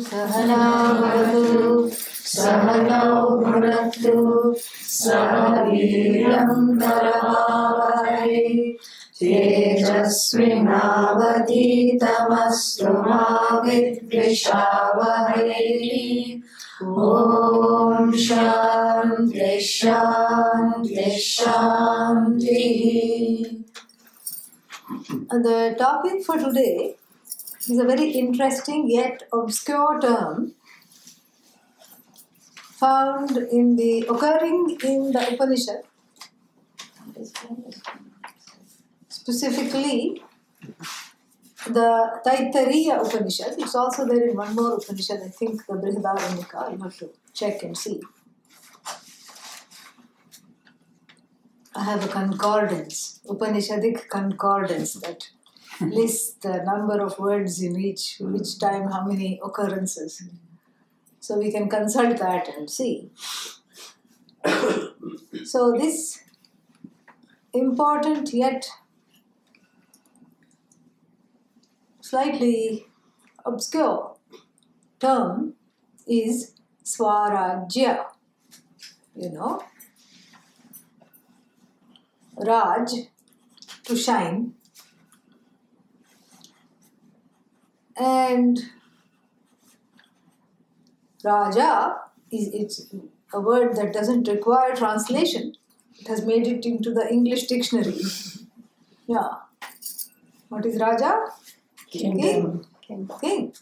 Sahanavavatu Sahanau Bhunaktu Sahaviram Dharavai Tejasvinavati Tamastu Mavidvishavai Om Shanti Shanti Shanti. The topic for today is a very interesting yet obscure term found in the occurring in the Upanishad, specifically the Taittiriya Upanishad. It's also there in one more Upanishad, I think the Brihadaranyaka. You'll have to check and see. I have a concordance, Upanishadic concordance that lists the number of words in which time, how many occurrences. So we can consult that and see. So this important yet slightly obscure term is Svarājya. You know, Raj, to shine, and Raja it's a word that doesn't require translation. It has made it into the English dictionary. Yeah. What is Raja? King. King.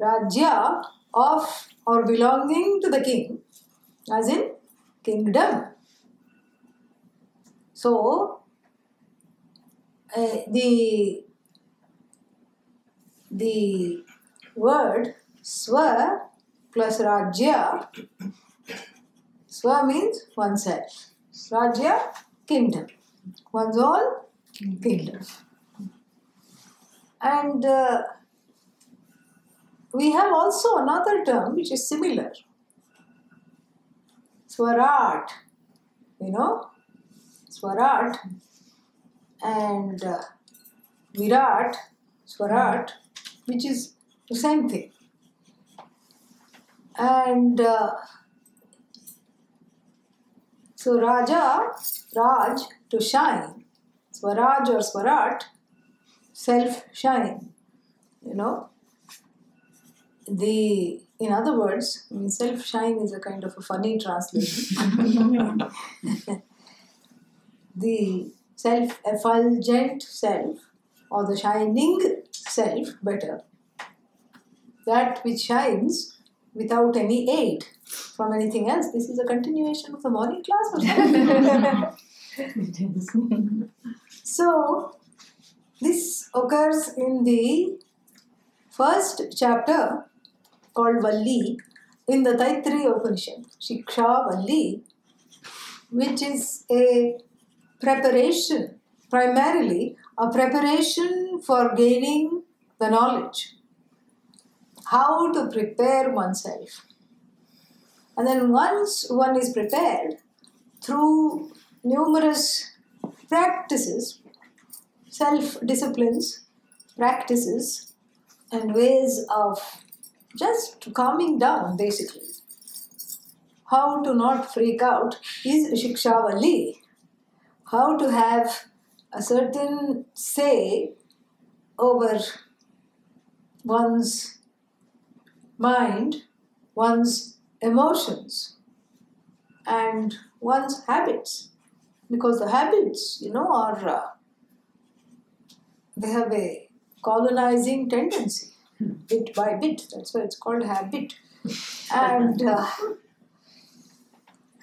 Rajya of or belonging to the king, as in kingdom. So, the word swa plus rajya, swa means oneself, rajya, kingdom, one's own kingdom. And we have also another term which is similar, swarat, you know. Swarat and Virat, Swarat, which is the same thing. And so Raja, Raj, to shine, Swaraj or Swarat, self-shine, you know. In other words, I mean, self-shine is a kind of a funny translation. The self-effulgent self or the shining self, better. That which shines without any aid from anything else. This is a continuation of the morning class or something. So, this occurs in the first chapter called Valli in the Taittiriya Upanishad, śīkṣāvallī, which is a preparation, primarily a preparation for gaining the knowledge. How to prepare oneself. And then once one is prepared, through numerous practices, self-disciplines, practices, and ways of just calming down, basically. How to not freak out is śīkṣāvallī. How to have a certain say over one's mind, one's emotions, and one's habits. Because the habits, you know, are they have a colonizing tendency, bit by bit. That's why it's called habit. And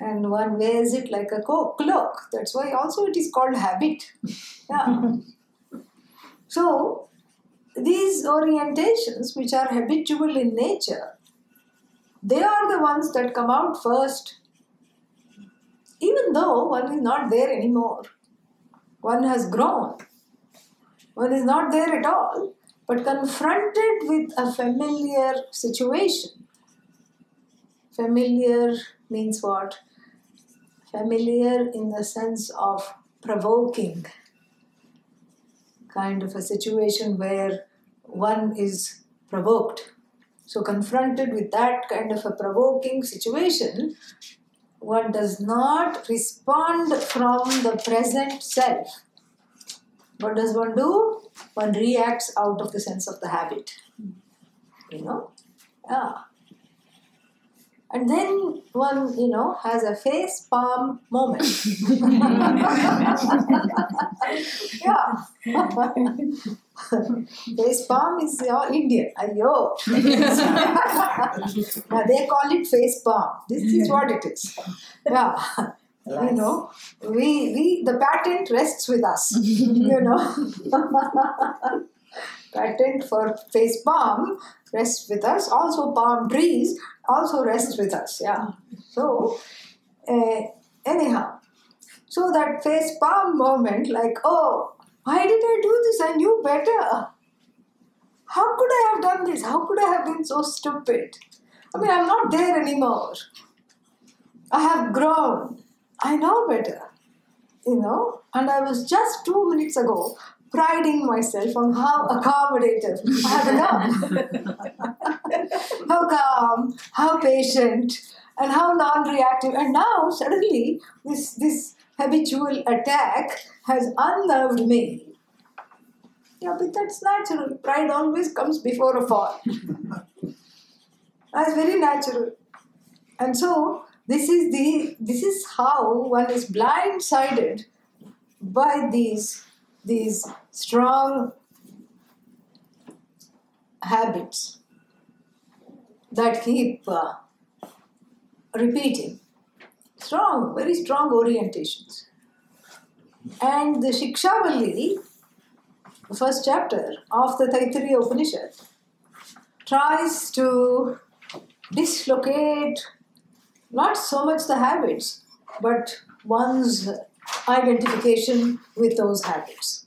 and one wears it like a cloak. That's why also it is called habit. Yeah. So, these orientations which are habitual in nature, they are the ones that come out first. Even though one is not there anymore. One has grown. One is not there at all. But confronted with a familiar situation. Familiar means what? Familiar in the sense of provoking, kind of a situation where one is provoked So confronted with that kind of a provoking situation, one does not respond from the present self. What does one do? One reacts out of the sense of the habit. You know? Yeah. And then one, you know, has a face palm moment. Yeah. Face palm is your Indian. Ayo. Now they call it face palm. This is what it is. Yeah. Yes. You know, we the patent rests with us. You know. Patent for face palm rests with us. Also palm trees also rests with us. Yeah. So, anyhow. So that face palm moment, like, oh, why did I do this? I knew better. How could I have done this? How could I have been so stupid? I mean, I'm not there anymore. I have grown. I know better. You know? And I was just 2 minutes ago priding myself on how accommodative I have become. How calm, how patient, and how non-reactive. And now suddenly this habitual attack has unnerved me. Yeah, but that's natural. Pride always comes before a fall. That's very natural. And so this is how one is blindsided by these strong habits that keep repeating. Strong, very strong orientations. And the śīkṣāvallī, the first chapter of the Taittiriya Upanishad, tries to dislocate not so much the habits, but one's identification with those habits.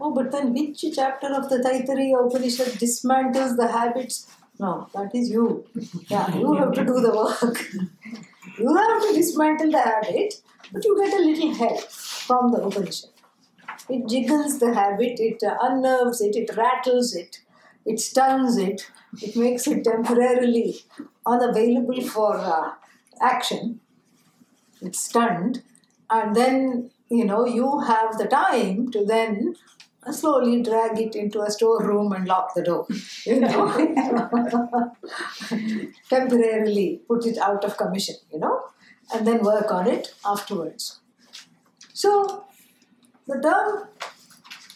Oh, but then which chapter of the Taittiriya Upanishad dismantles the habits? No, that is you. Yeah, you have to do the work. You have to dismantle the habit, but you get a little help from the Upanishad. It jiggles the habit, it unnerves it, it rattles it, it stuns it, it makes it temporarily unavailable for action. It's stunned. And then, you know, you have the time to then slowly drag it into a storeroom and lock the door. You know, temporarily put it out of commission, you know, and then work on it afterwards. So the term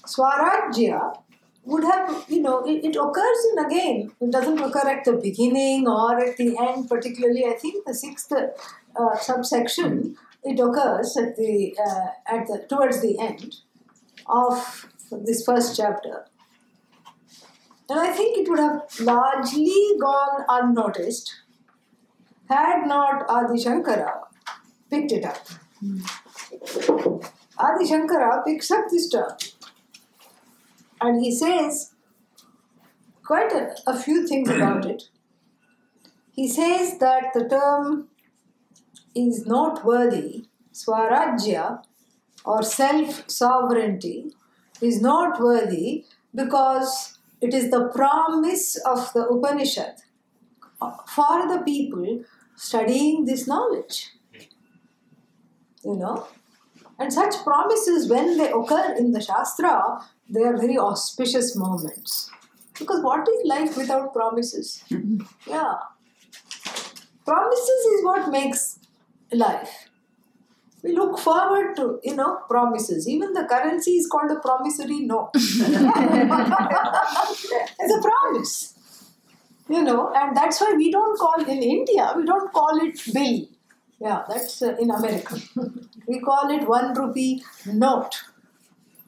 Svarājya would have, you know, it occurs in again. It doesn't occur at the beginning or at the end, particularly. I think the sixth subsection. It occurs at the towards the end of this first chapter, and I think it would have largely gone unnoticed had not Adi Shankara picked it up. Adi Shankara picks up this term, and he says quite a few things about it. He says that the term is noteworthy, Svarajya or self-sovereignty is noteworthy because it is the promise of the Upanishad for the people studying this knowledge. You know? And such promises, when they occur in the Shastra, they are very auspicious moments. Because what is life without promises? Yeah. Promises is what makes life. We look forward to, you know, promises. Even the currency is called a promissory note. It's a promise. You know, and that's why we don't call, in India, we don't call it bill. Yeah, that's in America. We call it 1 rupee note.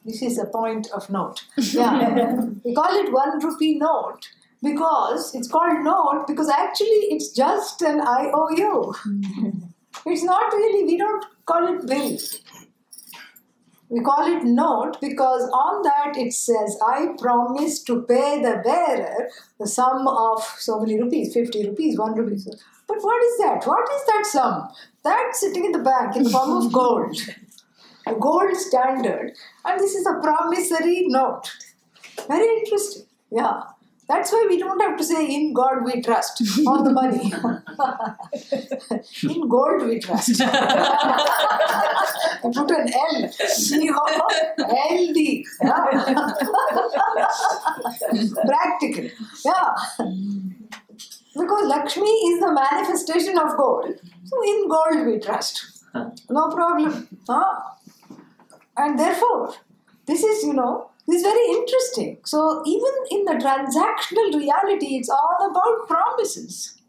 This is a point of note. Yeah, we call it 1 rupee note. Because it's called note because actually it's just an IOU. It's not really, we don't call it bill. We call it note because on that it says, I promise to pay the bearer the sum of so many rupees, 50 rupees, 1 rupee. But what is that? What is that sum? That's sitting in the bank in the form of gold, a gold standard. And this is a promissory note. Very interesting. Yeah. That's why we don't have to say, in God we trust, on the money. In gold we trust. I put an L. L-D. Practical. Yeah. Because Lakshmi is the manifestation of gold. So in gold we trust. No problem. Huh? And therefore, this is, this is very interesting. So even in the transactional reality, it's all about promises.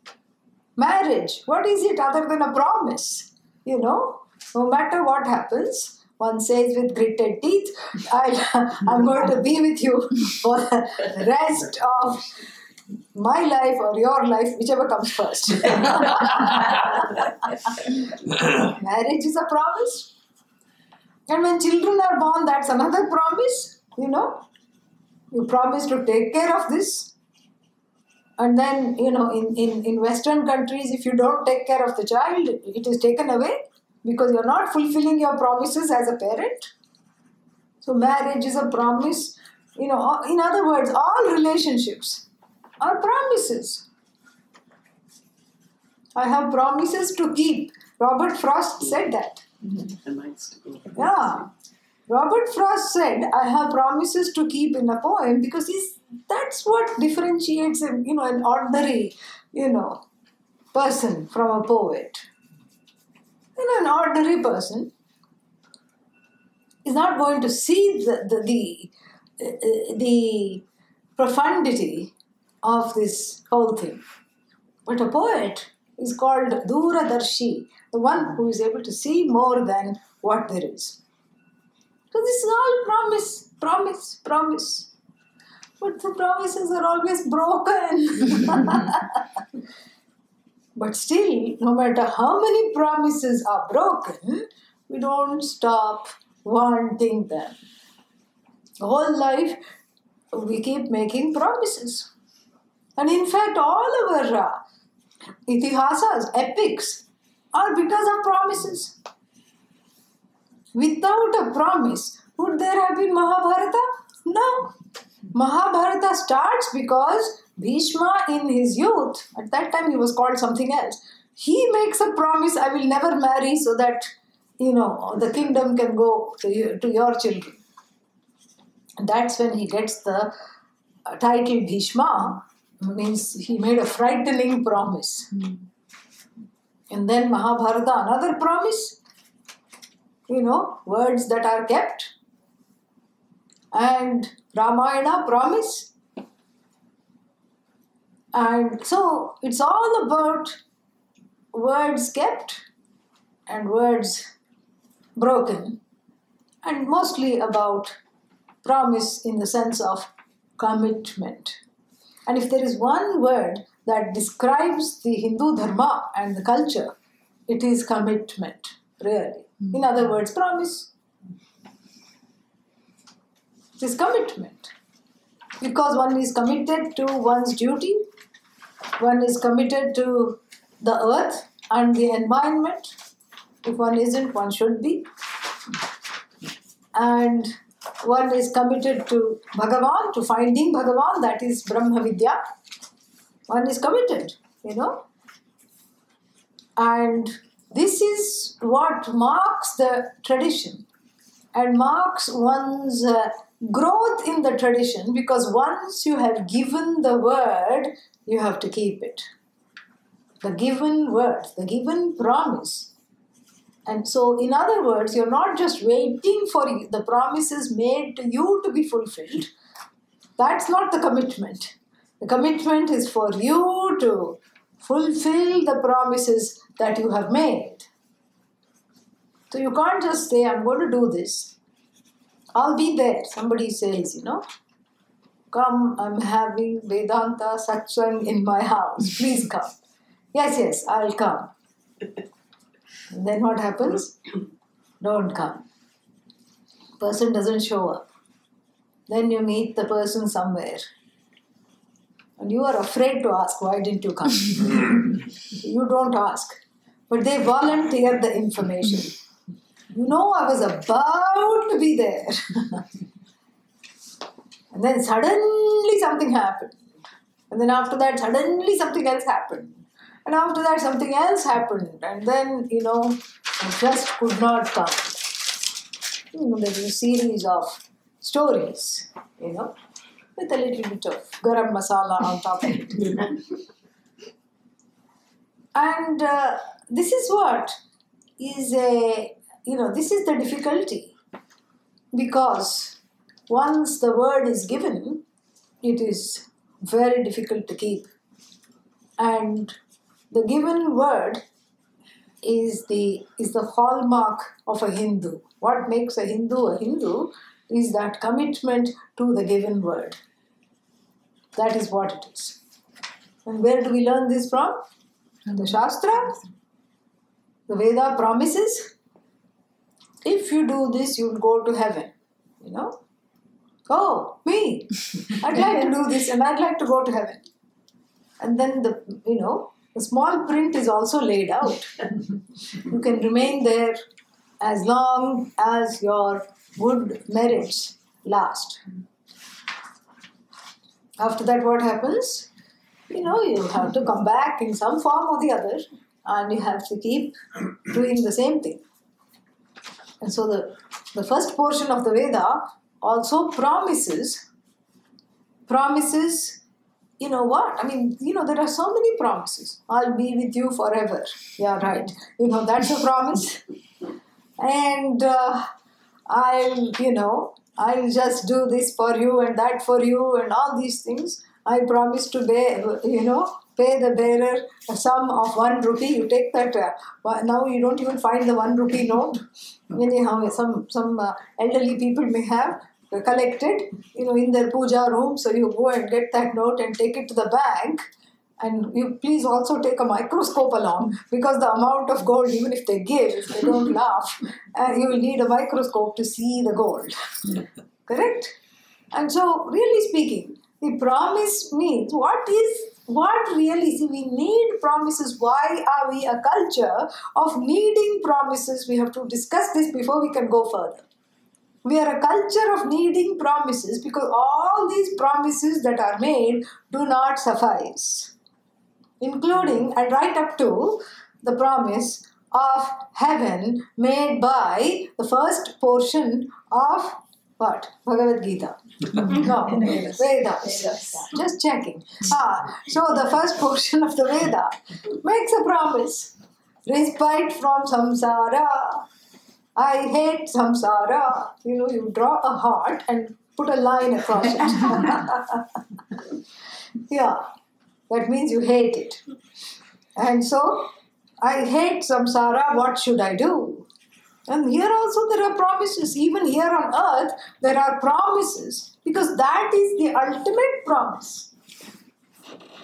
Marriage, what is it other than a promise? No matter what happens, one says with gritted teeth, I'm going to be with you for the rest of my life or your life, whichever comes first. Marriage is a promise. And when children are born, that's another promise. You promise to take care of this. And then, in Western countries, if you don't take care of the child, it is taken away because you're not fulfilling your promises as a parent. So marriage is a promise. In other words, all relationships are promises. I have promises to keep. Robert Frost said that. Yeah. Robert Frost said, I have promises to keep in a poem because that's what differentiates an ordinary, person from a poet. An ordinary person is not going to see the profundity of this whole thing. But a poet is called Duradarshi, the one who is able to see more than what there is. So this is all promise, promise, promise. But the promises are always broken. But still, no matter how many promises are broken, we don't stop wanting them. The whole life, we keep making promises. And in fact, all of our itihasas, epics, are because of promises. Without a promise, would there have been Mahabharata? No. Mahabharata starts because Bhishma in his youth, at that time he was called something else, he makes a promise, I will never marry so that, the kingdom can go to your children. And that's when he gets the title Bhishma, means he made a frightening promise. And then Mahabharata, another promise. Words that are kept. And Ramayana, promise. And so it's all about words kept and words broken. And mostly about promise in the sense of commitment. And if there is one word that describes the Hindu dharma and the culture, it is commitment, really. In other words, promise. It is commitment. Because one is committed to one's duty, one is committed to the earth and the environment. If one isn't, one should be. And one is committed to Bhagavan, to finding Bhagavan, that is Brahma Vidya. One is committed, And this is what marks the tradition and marks one's growth in the tradition, because once you have given the word, you have to keep it. The given word, the given promise. And so, in other words, you're not just waiting for the promises made to you to be fulfilled. That's not the commitment. The commitment is for you to fulfill the promises that you have made. So you can't just say, I'm going to do this. I'll be there. Somebody says, come, I'm having Vedanta satsang in my house. Please come. Yes, I'll come. And then what happens? Don't come. Person doesn't show up. Then you meet the person somewhere. And you are afraid to ask, why didn't you come? You don't ask. But they volunteer the information. I was about to be there. And then suddenly something happened. And then after that, suddenly something else happened. And after that, something else happened. And then, I just could not come. There's a series of stories, with a little bit of garam masala on top of it. And this is what is this is the difficulty. Because once the word is given, it is very difficult to keep. And the given word is the hallmark of a Hindu. What makes a Hindu is that commitment to the given word. That is what it is. And where do we learn this from? The Shastra, the Veda promises, if you do this, you will go to heaven. Oh, me! I'd like to do this and I'd like to go to heaven. And then, the small print is also laid out. You can remain there as long as your good merits last. After that, what happens? You have to come back in some form or the other, and you have to keep doing the same thing. And so the first portion of the Veda also promises, what? There are so many promises. I'll be with you forever. Yeah, right. That's a promise. And I'll just do this for you and that for you and all these things. I promise to pay the bearer a sum of 1 rupee. You take that, now you don't even find the 1 rupee note. Anyhow, some elderly people may have collected, in their puja room. So you go and get that note and take it to the bank. And you please also take a microscope along, because the amount of gold, even if they give, if they don't laugh, you will need a microscope to see the gold. Correct? And so, really speaking, the promise means, we need promises. Why are we a culture of needing promises? We have to discuss this before we can go further. We are a culture of needing promises because all these promises that are made do not suffice. Including, and right up to, the promise of heaven made by the first portion of what? Bhagavad Gita. No, Vedas. Just checking. So the first portion of the Veda makes a promise. Respite from samsara. I hate samsara. You draw a heart and put a line across it. Yeah, that means you hate it. And so, I hate samsara, what should I do? And here also there are promises. Even here on earth, there are promises. Because that is the ultimate promise.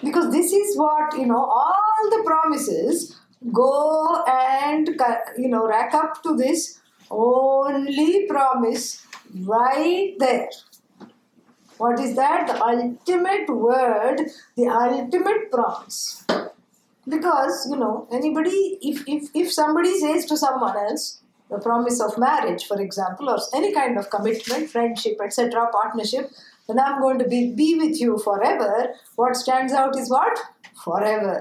Because this is what, all the promises go and, rack up to this only promise right there. What is that? The ultimate word, the ultimate promise. Because, anybody, if somebody says to someone else, the promise of marriage, for example, or any kind of commitment, friendship, etc., partnership, then I'm going to be with you forever, what stands out is what? Forever.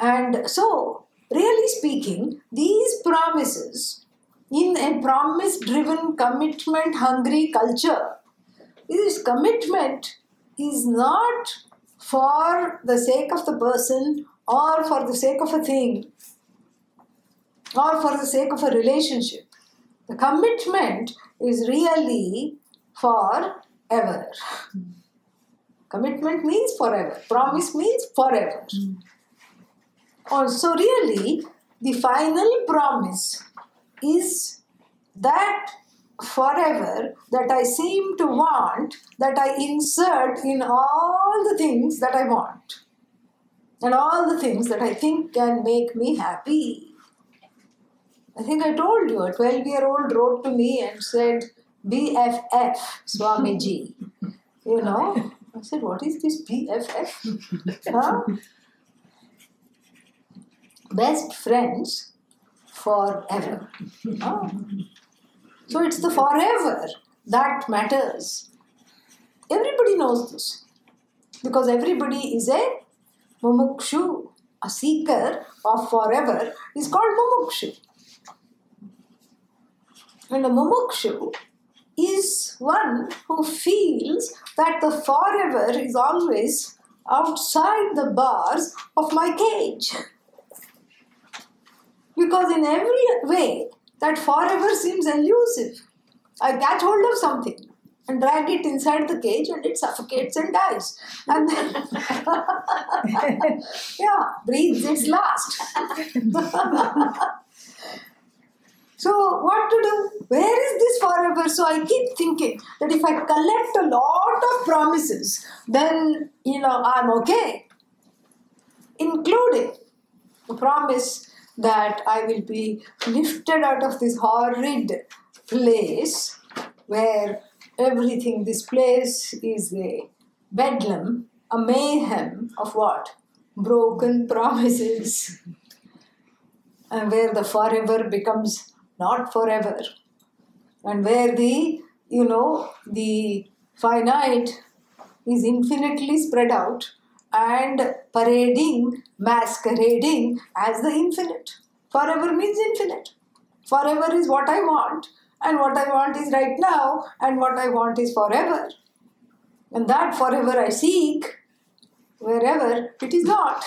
And so, really speaking, these promises, in a promise-driven, commitment-hungry culture, this commitment is not for the sake of the person or for the sake of a thing or for the sake of a relationship. The commitment is really forever. Commitment means forever. Promise means forever. Also, really, the final promise is that forever that I seem to want, that I insert in all the things that I want and all the things that I think can make me happy. I think I told you, a 12-year-old wrote to me and said, BFF, Swamiji. I said, what is this BFF? Best friends forever. So it's the forever that matters. Everybody knows this because everybody is a mumukshu, a seeker of forever is called mumukshu. And a mumukshu is one who feels that the forever is always outside the bars of my cage. Because in every way, that forever seems elusive. I catch hold of something and drag it inside the cage and it suffocates and dies. And then, breathes its last. So what to do? Where is this forever? So I keep thinking that if I collect a lot of promises, then, I'm okay. Including the promise that I will be lifted out of this horrid place where everything, this place is a bedlam, a mayhem of what? Broken promises. And where the forever becomes not forever. And where the, the finite is infinitely spread out and parading, masquerading as the infinite. Forever means infinite. Forever is what I want. And what I want is right now. And what I want is forever. And that forever I seek, wherever it is not.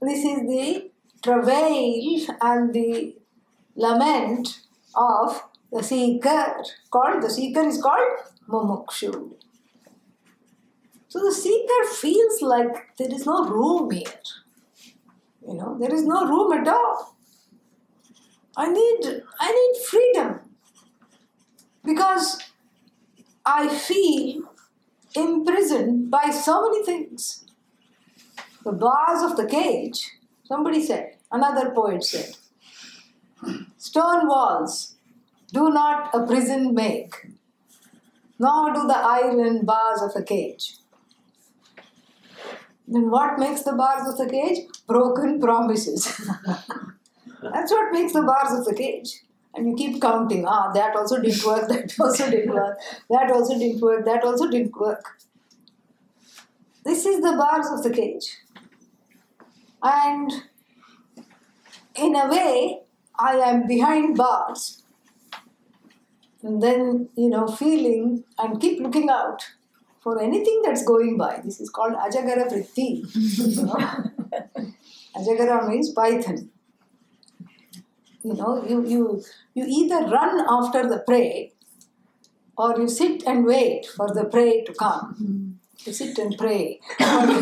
This is the travail and the lament of the seeker. The seeker is called mumukshu. So the seeker feels like there is no room here. There is no room at all. I need freedom because I feel imprisoned by so many things. The bars of the cage, somebody said, another poet said, stone walls do not a prison make, nor do the iron bars of a cage. Then what makes the bars of the cage? Broken promises. That's what makes the bars of the cage. And you keep counting, that also didn't work, that also didn't work, that also didn't work, that also didn't work. This is the bars of the cage. And in a way, I am behind bars. And then, feeling and keep looking out for anything that's going by. This is called Ajagara Vritti. Ajagara means python. You either run after the prey or you sit and wait for the prey to come. You sit and pray. And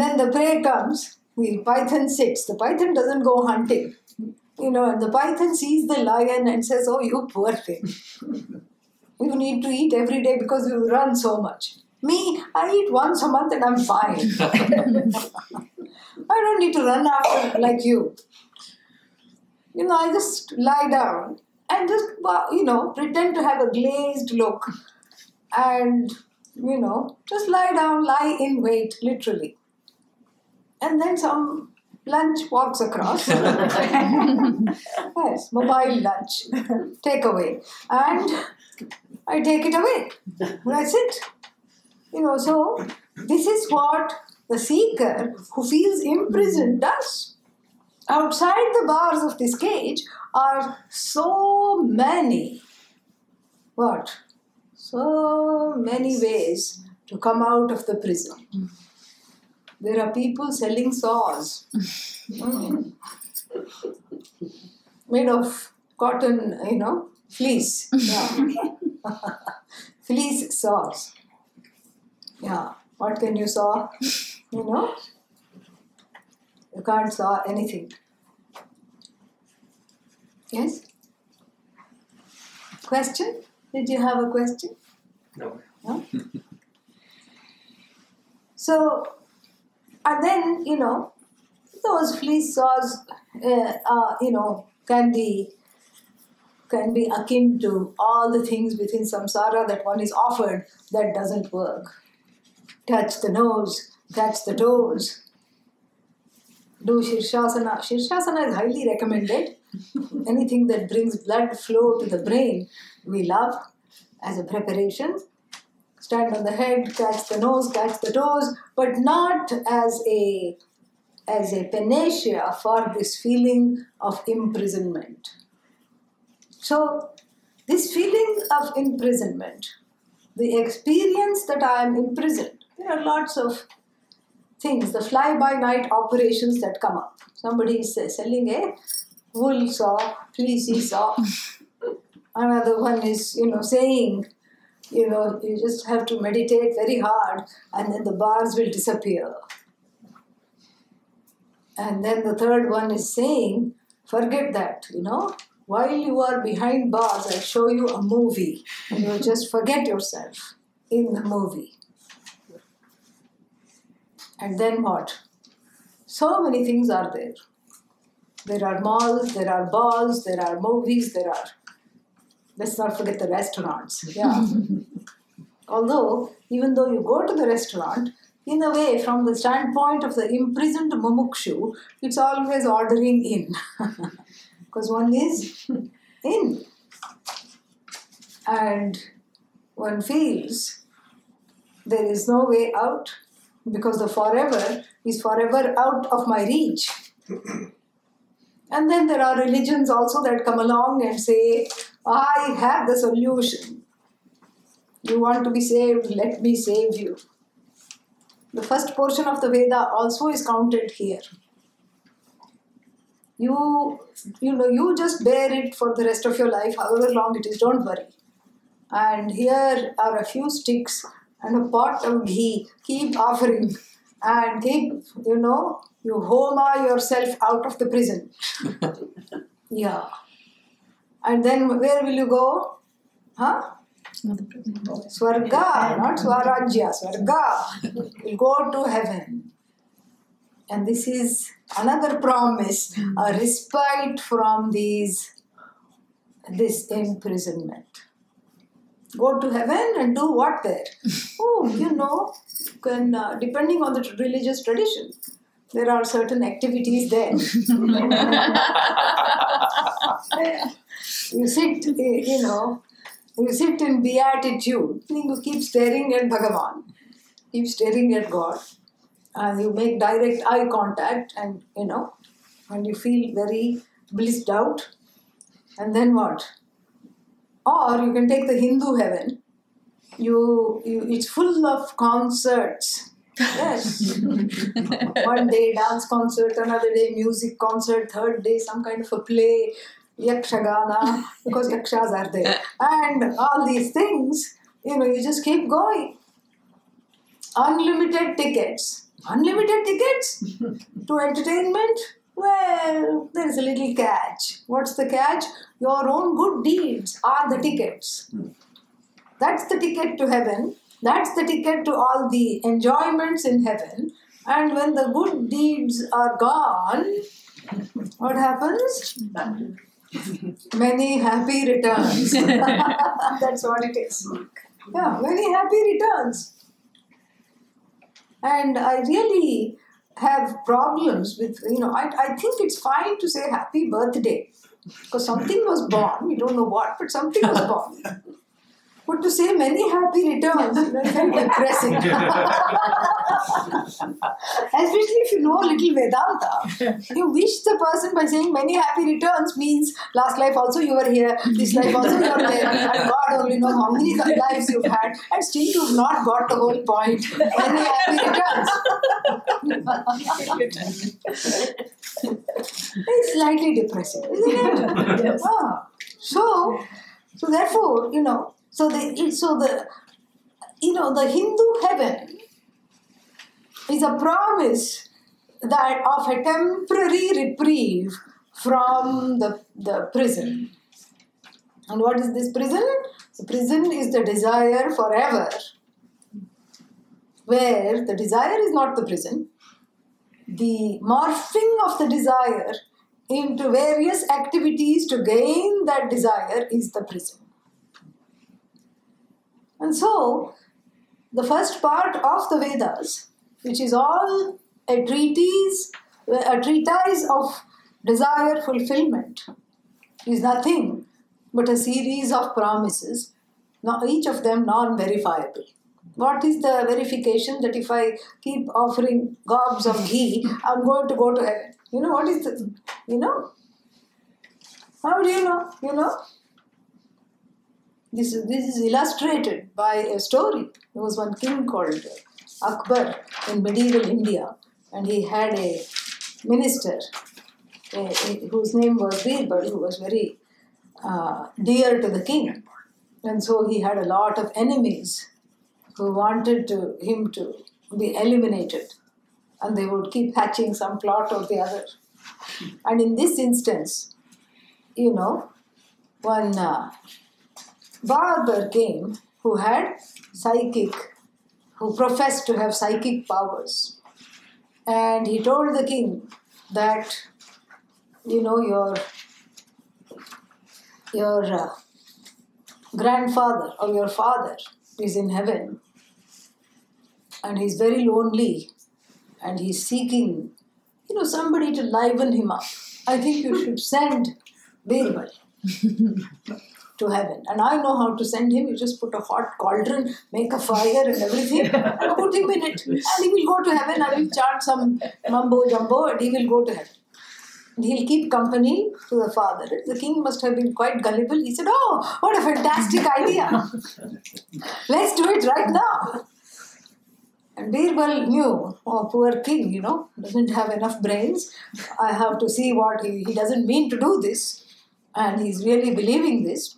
then the prey comes, the python sits. The python doesn't go hunting. And the python sees the lion and says, oh, you poor thing. You need to eat every day because you run so much. Me, I eat once a month and I'm fine. I don't need to run after like you. I just lie down and just, pretend to have a glazed look. And, just lie down, lie in wait, literally. And then some lunch walks across. Yes, mobile lunch. Take away. And I take it away. That's it. So this is what the seeker who feels imprisoned does. Outside the bars of this cage are so many, what? So many ways to come out of the prison. There are people selling saws made of cotton, fleece. Yeah. Fleece saws. Yeah. What can you saw? You can't saw anything. Yes? Question? Did you have a question? No? So, and then, those fleece saws, can be akin to all the things within samsara that one is offered that doesn't work. Touch the nose, touch the toes. Do Shirshasana. Shirshasana is highly recommended. Anything that brings blood flow to the brain we love as a preparation. Stand on the head, catch the nose, catch the toes, but not as a panacea for this feeling of imprisonment. So, this feeling of imprisonment, the experience that I am imprisoned, there are lots of things, the fly-by-night operations that come up. Somebody is selling a wool saw, fleecy saw. Another one is, saying, you just have to meditate very hard and then the bars will disappear. And then the third one is saying, forget that, While you are behind bars, I'll show you a movie. And you'll just forget yourself in the movie. And then what? So many things are there. There are malls, there are balls, there are movies, there are... Let's not forget the restaurants. Yeah. Although, even though you go to the restaurant, in a way, from the standpoint of the imprisoned mumukshu, it's always ordering in. Because one is in. And one feels there is no way out because the forever is forever out of my reach. And then there are religions also that come along and say, I have the solution. You want to be saved, let me save you. The first portion of the Veda also is counted here. You just bear it for the rest of your life, however long it is, don't worry. And here are a few sticks and a pot of ghee. Keep offering and you homa yourself out of the prison. Yeah. And then where will you go? Huh? Svarga, not Svarājya, Svarga. You'll go to heaven. And this is another promise, a respite from this imprisonment. Go to heaven and do what there? Depending on the religious tradition, there are certain activities there. You sit in beatitude, you keep staring at Bhagavan, keep staring at God. And you make direct eye contact and, and you feel very blissed out. And then what? Or you can take the Hindu heaven. It's full of concerts. Yes. One day dance concert, another day music concert, third day some kind of a play, yakshagana, because yakshas are there. And all these things, you just keep going. Unlimited tickets. Unlimited tickets to entertainment? Well, there is a little catch. What's the catch? Your own good deeds are the tickets. That's the ticket to heaven. That's the ticket to all the enjoyments in heaven. And when the good deeds are gone, what happens? Many happy returns. That's what it is. Yeah, many happy returns. And I really have problems with, I think it's fine to say happy birthday. Because something was born, we don't know what, but something was born. But to say many happy returns, that's very depressing. Especially if you know little Vedanta. You wish the person by saying many happy returns means last life also you were here, this life also you were there, and God only knows how many lives you've had, and still you've not got the whole point. Many happy returns. It's slightly depressing, isn't it? Yes. Ah. So therefore, the Hindu heaven is a promise that of a temporary reprieve from the prison. And what is this prison? The prison is the desire forever, where the desire is not the prison. The morphing of the desire into various activities to gain that desire is the prison. And so, the first part of the Vedas, which is all a treatise of desire fulfillment, is nothing but a series of promises, each of them non-verifiable. What is the verification that if I keep offering gobs of ghee, I'm going to go to heaven? You know, what is the, you know? How do you know? You know? This is illustrated by a story. There was one king called Akbar in medieval India, and he had a minister whose name was Birbal, who was very dear to the king. And so he had a lot of enemies who wanted him to be eliminated, and they would keep hatching some plot or the other. And in this instance, you know, one barber came who professed to have psychic powers. And he told the king that, you know, your grandfather or your father is in heaven, and he's very lonely, and he's seeking, you know, somebody to liven him up. I think you should send Birbal to heaven. And I know how to send him. You just put a hot cauldron, make a fire and everything, and put him in it. And he will go to heaven, and he'll chant some mumbo jumbo, and he will go to heaven. And he'll keep company to the father. The king must have been quite gullible. He said, "Oh, what a fantastic idea. Let's do it right now." And Birbal knew, "Oh, poor king, you know, doesn't have enough brains. I have to see what he doesn't mean to do this. And he's really believing this."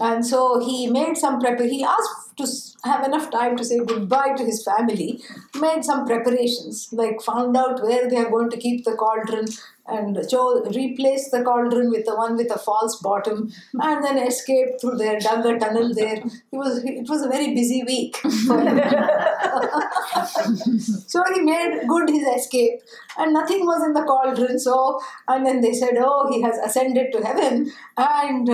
And so he made some preparation. He asked to have enough time to say goodbye to his family, made some preparations, like found out where they are going to keep the cauldron and replace the cauldron with the one with a false bottom, and then escaped through their Ganga tunnel there. It was a very busy week for him. So he made good his escape, and nothing was in the cauldron. And then they said, "Oh, he has ascended to heaven." And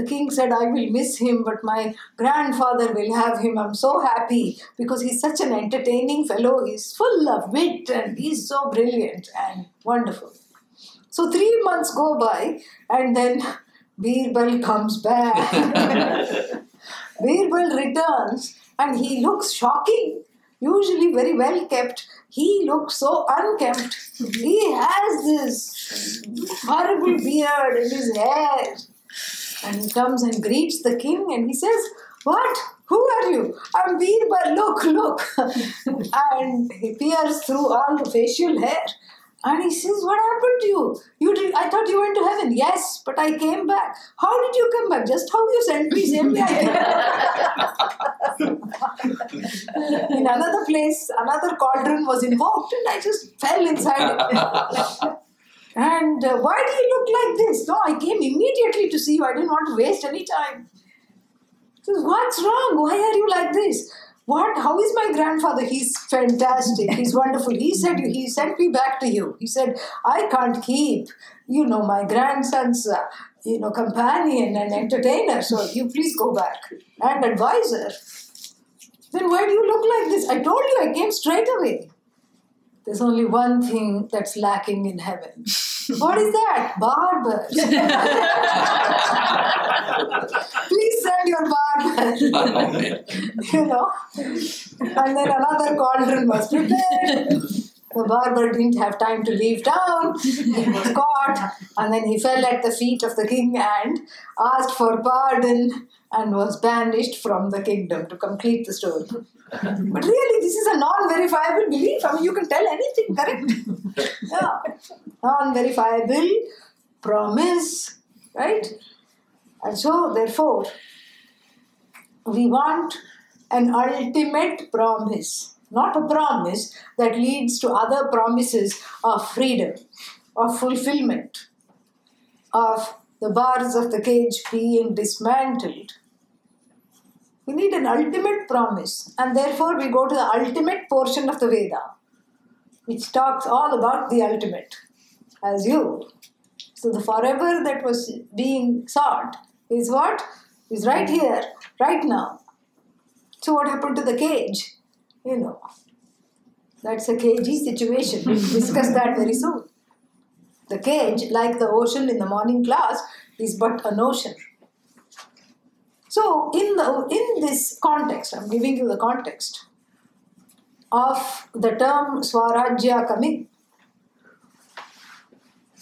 the king said, "I will miss him, but my grandfather will have him. I'm so happy because he's such an entertaining fellow. He's full of wit and he's so brilliant and wonderful." So 3 months go by, and then Birbal comes back. Birbal returns, and he looks shocking. Usually very well kept, he looks so unkempt. He has this horrible beard in his hair. And he comes and greets the king, and he says, "What? Who are you?" "I'm Birbal. Look. And he peers through all the facial hair. And he says, "What happened to you? I thought you went to heaven." "Yes, but I came back." "How did you come back?" "Just how you sent me, same way I came back." In another place, another cauldron was invoked, and I just fell inside it. "And why do you look like this?" "No, I came immediately to see you. I didn't want to waste any time." He says, "What's wrong? Why are you like this?" "What? How is my grandfather? He's fantastic. He's wonderful. He sent me back to you. He said, I can't keep, you know, my grandson's, companion and entertainer. So you please go back and advisor." "Then why do you look like this? I told you I came straight away." "There's only one thing that's lacking in heaven." "What is that?" "Barbers." "Please send your barber." And then another cauldron was prepared. The barber didn't have time to leave town. He was caught, and then he fell at the feet of the king and asked for pardon and was banished from the kingdom, to complete the story. But really, this is a non-verifiable belief. I mean, you can tell anything, correct? Yeah. Non-verifiable promise, right? And so, therefore, we want an ultimate promise, not a promise that leads to other promises of freedom, of fulfillment, of the bars of the cage being dismantled. We need an ultimate promise, and therefore we go to the ultimate portion of the Veda, which talks all about the ultimate as you. So the forever that was being sought is what? Is right here, right now. So what happened to the cage? You know, that's a cagey situation. We'll discuss that very soon. The cage, like the ocean in the morning class, is but an ocean. So in this context, I'm giving you the context of the term Svarajya coming.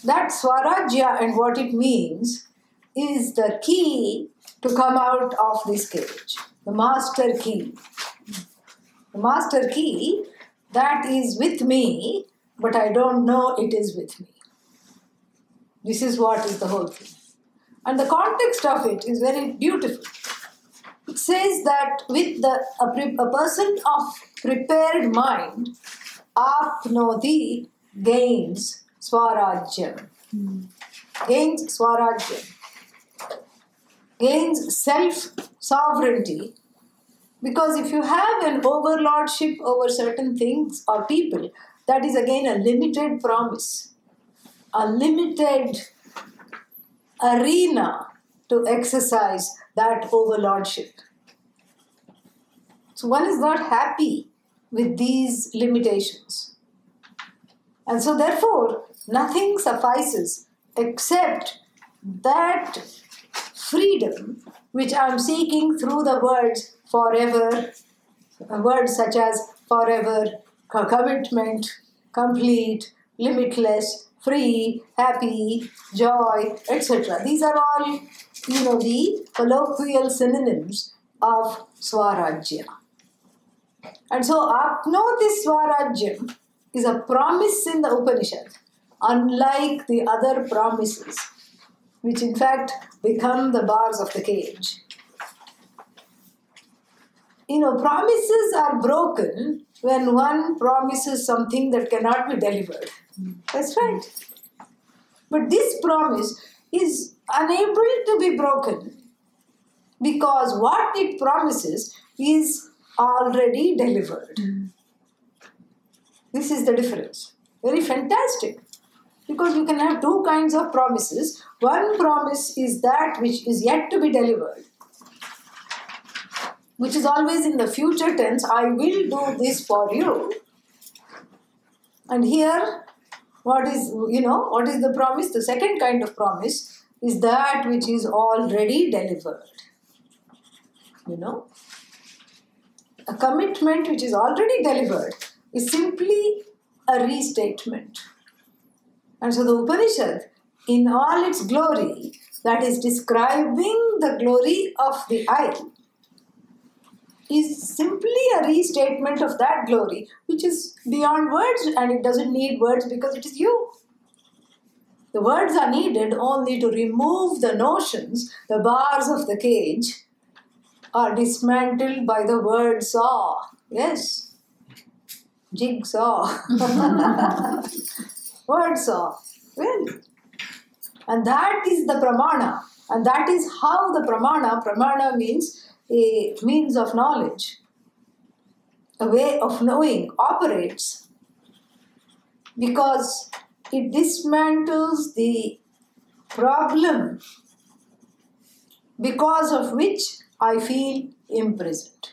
That Svarajya and what it means is the key to come out of this cage, the master key. The master key that is with me, but I don't know it is with me. This is what is the whole thing. And the context of it is very beautiful. It says that with a person of prepared mind, apnoti gains swarajya. Gains swarajya. Gains self-sovereignty. Because if you have an overlordship over certain things or people, that is again a limited promise, a limited arena to exercise that overlordship. So one is not happy with these limitations. And so therefore, nothing suffices except that freedom which I am seeking through the words forever, words such as forever, commitment, complete, limitless, free, happy, joy, etc. These are all, the colloquial synonyms of Svarajya. And so, apnoti Svarajyam is a promise in the Upanishad, unlike the other promises, which in fact become the bars of the cage. Promises are broken when one promises something that cannot be delivered. That's right. But this promise is unable to be broken because what it promises is already delivered. This is the difference. Very fantastic. Because you can have two kinds of promises. One promise is that which is yet to be delivered, which is always in the future tense, I will do this for you. And here, what is the promise? The second kind of promise is that which is already delivered. A commitment which is already delivered is simply a restatement. And so the Upanishad, in all its glory, that is describing the glory of the I, is simply a restatement of that glory, which is beyond words, and it doesn't need words because it is you. The words are needed only to remove the notions. The bars of the cage are dismantled by the word saw. Yes. Jigsaw. Word saw. Well, and that is the pramana. And that is how the pramana means a means of knowledge, a way of knowing, operates because it dismantles the problem because of which I feel imprisoned.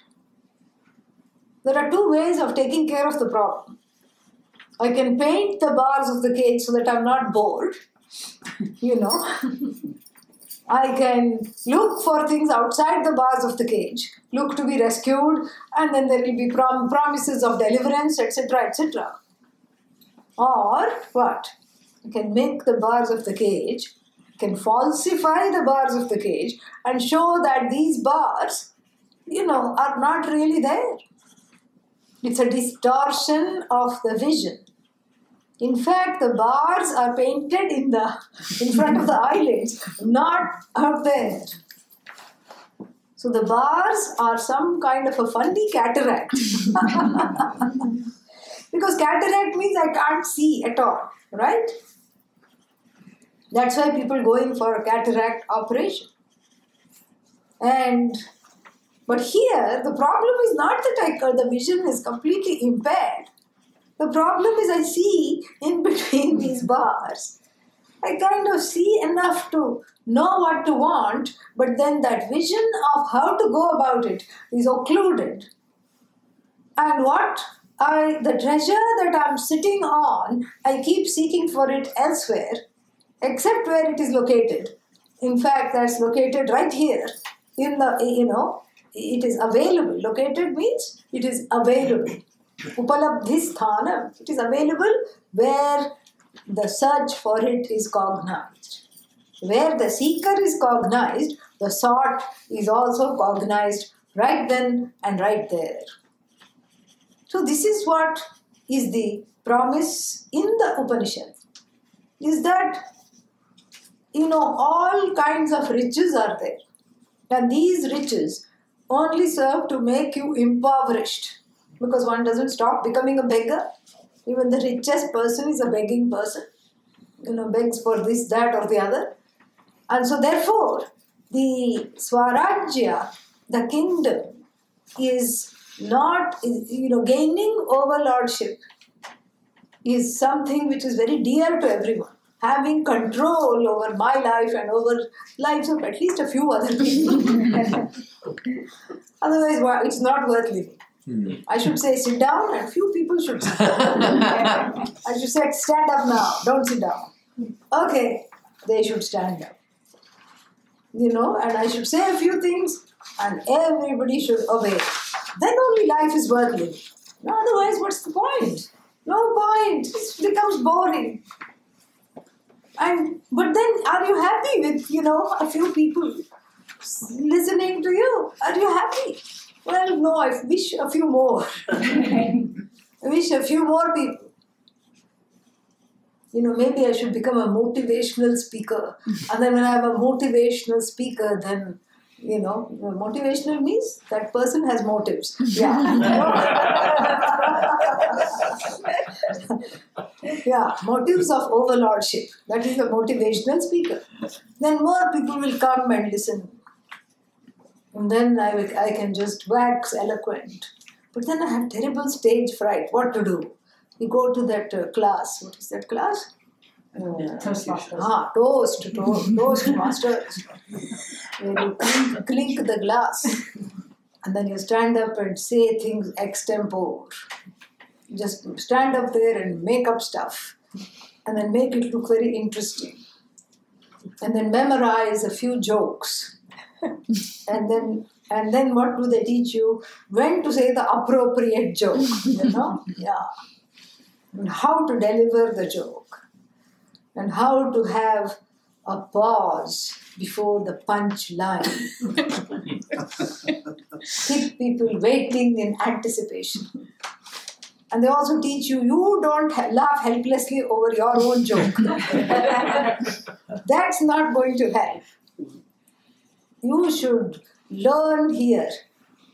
There are two ways of taking care of the problem. I can paint the bars of the cage so that I'm not bored, I can look for things outside the bars of the cage, look to be rescued, and then there will be promises of deliverance, etc., etc. Or what? You can make the bars of the cage, can falsify the bars of the cage, and show that these bars, are not really there. It's a distortion of the vision. In fact, the bars are painted in front of the eyelids, not out there. So the bars are some kind of a funny cataract. Because cataract means I can't see at all, right? That's why people go in for a cataract operation. But here, the problem is not that the vision is completely impaired. The problem is I see in between these bars. I kind of see enough to know what to want, but then that vision of how to go about it is occluded. And the treasure that I'm sitting on, I keep seeking for it elsewhere, except where it is located. In fact, that's located right here it is available. Located means it is available. Upalabdhisthanam, it is available where the search for it is cognized. Where the seeker is cognized, the sought is also cognized right then and right there. So this is what is the promise in the Upanishad, is that all kinds of riches are there. And these riches only serve to make you impoverished, because one doesn't stop becoming a beggar. Even the richest person is a begging person, begs for this, that or the other. And so therefore, the Svarajya, the kingdom, is not, gaining overlordship is something which is very dear to everyone. Having control over my life and over lives of at least a few other people. Otherwise, it's not worth living. I should say sit down, and few people should sit down. I should say stand up now, don't sit down. Okay, they should stand up. And I should say a few things and everybody should obey. Then only life is worth living. Otherwise, what's the point? No point. It becomes boring. But then, are you happy with, a few people listening to you? Are you happy? Well, no, I wish a few more. I wish a few more people. Maybe I should become a motivational speaker. And then when I have a motivational speaker, then, motivational means that person has motives. Yeah, motives of overlordship. That is a motivational speaker. Then more people will come and listen. And then I can just wax eloquent. But then I have terrible stage fright. What to do? You go to that class. What is that class? Toast masters. Where you clink the glass. And then you stand up and say things extempore. Just stand up there and make up stuff and then make it look very interesting and then memorize a few jokes and then what do they teach you? When to say the appropriate joke, Yeah. And how to deliver the joke and how to have a pause before the punchline. Keep people waiting in anticipation. And they also teach you don't laugh helplessly over your own joke. That's not going to help. You should learn here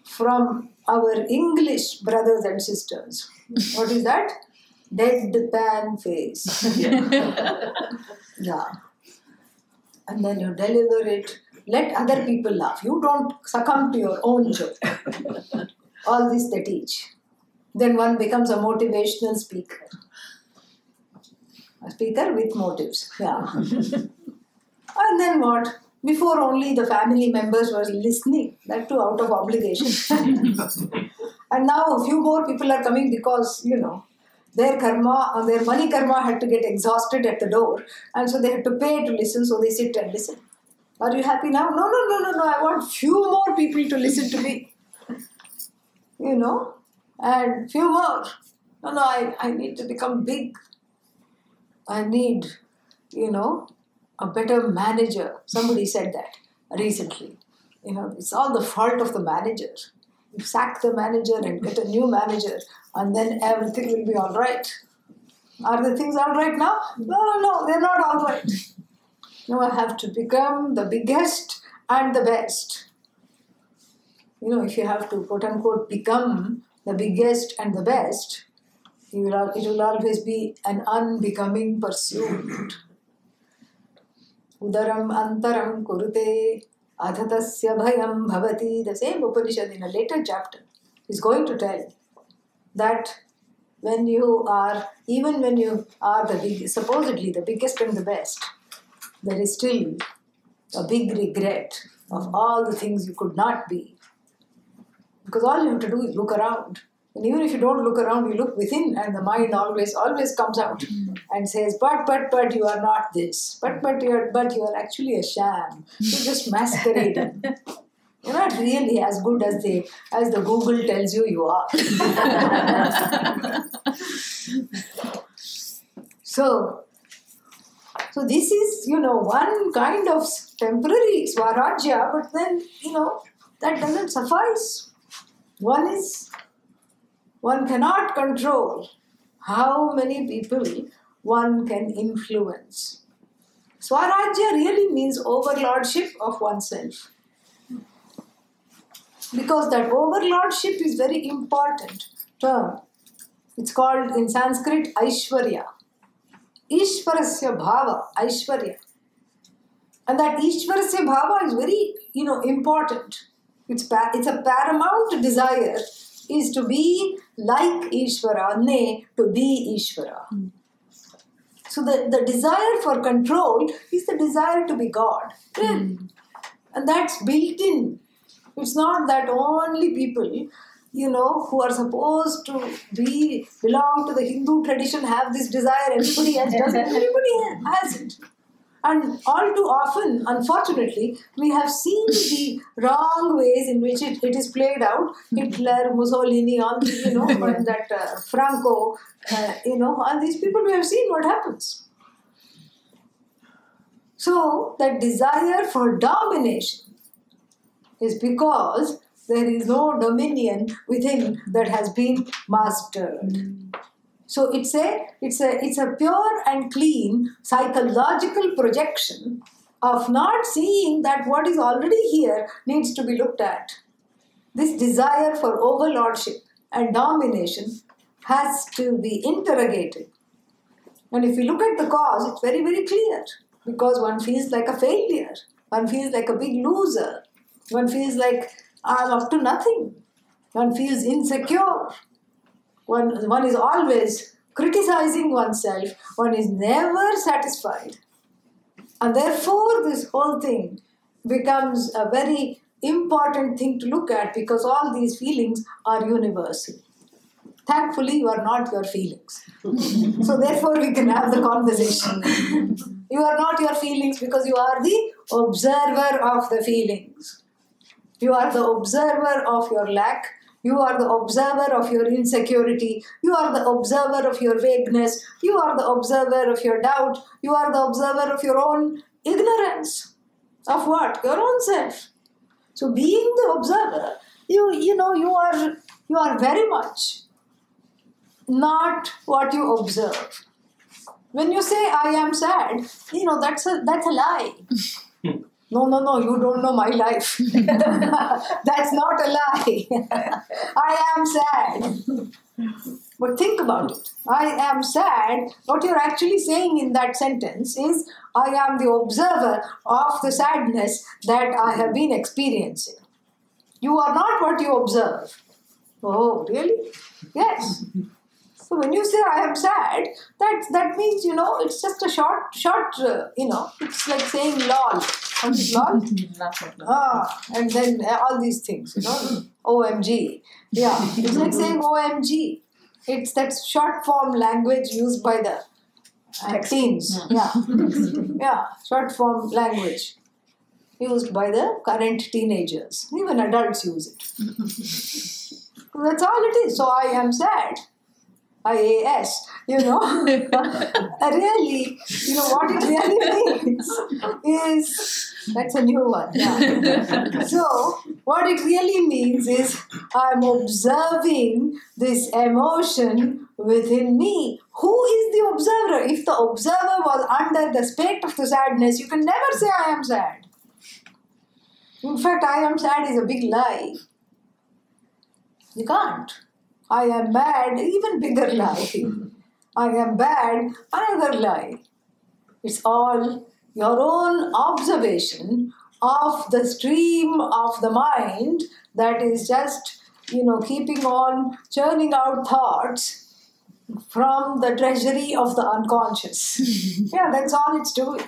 from our English brothers and sisters. What is that? Deadpan face. Yeah. And then you deliver it. Let other people laugh. You don't succumb to your own joke. All this they teach. Then one becomes a motivational speaker. A speaker with motives, yeah. And then what? Before only the family members were listening, that too out of obligation. And now a few more people are coming because, their karma or their money karma had to get exhausted at the door. And so they had to pay to listen, so they sit and listen. Are you happy now? No. I want few more people to listen to me. And few more. I need to become big. I need, a better manager. Somebody said that recently. It's all the fault of the manager. You sack the manager and get a new manager and then everything will be all right. Are the things all right now? No, they're not all right. Now I have to become the biggest and the best. If you have to, quote unquote, become the biggest and the best, it will always be an unbecoming pursuit. Udaram antaram kurute adhatasya bhayam bhavati. The same Upanishad in a later chapter is going to tell that even when you are supposedly the biggest and the best, there is still a big regret of all the things you could not be. Because all you have to do is look around. And even if you don't look around, you look within and the mind always comes out and says, but you are not this. But you are actually a sham. You're just masquerading. You're not really as good as the Google tells you you are. So this is, one kind of temporary Svarajya, but then, that doesn't suffice. One cannot control how many people one can influence. Svarajya really means overlordship of oneself. Because that overlordship is very important term. It's called in Sanskrit Aishwarya. Ishvarasya Bhava, Aishwarya. And that Ishvarasya Bhava is very, important. It's a paramount desire is to be like Ishvara, nay, to be Ishvara. Mm. So the desire for control is the desire to be God. Mm. And that's built in. It's not that only people, who are supposed to belong to the Hindu tradition have this desire. Everybody else doesn't. Everybody has it. And all too often, unfortunately, we have seen the wrong ways in which it is played out. Hitler, Mussolini, all these, that Franco, all these people, we have seen what happens. So, that desire for domination is because there is no dominion within that has been mastered. So it's a pure and clean psychological projection of not seeing that what is already here needs to be looked at. This desire for overlordship and domination has to be interrogated. And if we look at the cause, it's very, very clear. Because one feels like a failure. One feels like a big loser. One feels like I'm up to nothing. One feels insecure. One is always criticizing oneself. One is never satisfied. And therefore, this whole thing becomes a very important thing to look at because all these feelings are universal. Thankfully, you are not your feelings. So therefore, we can have the conversation. You are not your feelings because you are the observer of the feelings. You are the observer of your lack. You are the observer of your insecurity. You are the observer of your vagueness. You are the observer of your doubt. You are the observer of your own ignorance. Of what? Your own self. So being the observer, you are very much not what you observe. When you say I am sad, that's a lie. No, you don't know my life. That's not a lie. I am sad. But think about it. I am sad. What you're actually saying in that sentence is, I am the observer of the sadness that I have been experiencing. You are not what you observe. Oh, really? Yes. So when you say I am sad, that means, it's just a short, it's like saying lol. And then all these things, OMG. Yeah, it's like saying OMG. It's that short form language used by the teens. Yeah, short form language used by the current teenagers. Even adults use it. That's all it is. So I am sad. IAS, really, what it really means is, that's a new one. Yeah. So, what it really means is, I'm observing this emotion within me. Who is the observer? If the observer was under the spectre of the sadness, you can never say I am sad. In fact, I am sad is a big lie. You can't. I am bad, even bigger lie. I am bad, another lie. It's all your own observation of the stream of the mind that is just, keeping on churning out thoughts from the treasury of the unconscious. Yeah, that's all it's doing.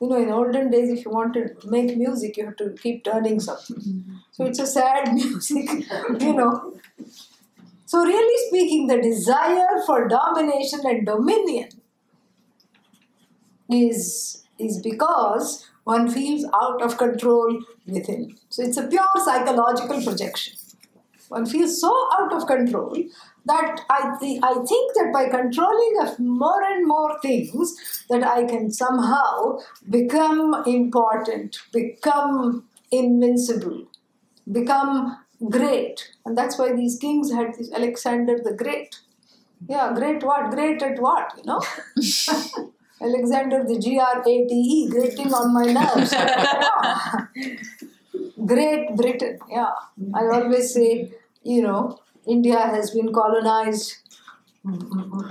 In olden days, if you want to make music, you have to keep turning something. So it's a sad music, So really speaking, the desire for domination and dominion is because One feels out of control within. So it's a pure psychological projection. One feels so out of control that I think that by controlling of more and more things, that I can somehow become important, become invincible, become great. And that's why these kings had this Alexander the Great. Yeah, great what? Great at what, you know? Alexander the G-R-A-T-E, grating on my nerves. Yeah. Great Britain, yeah. I always say, you know, India has been colonized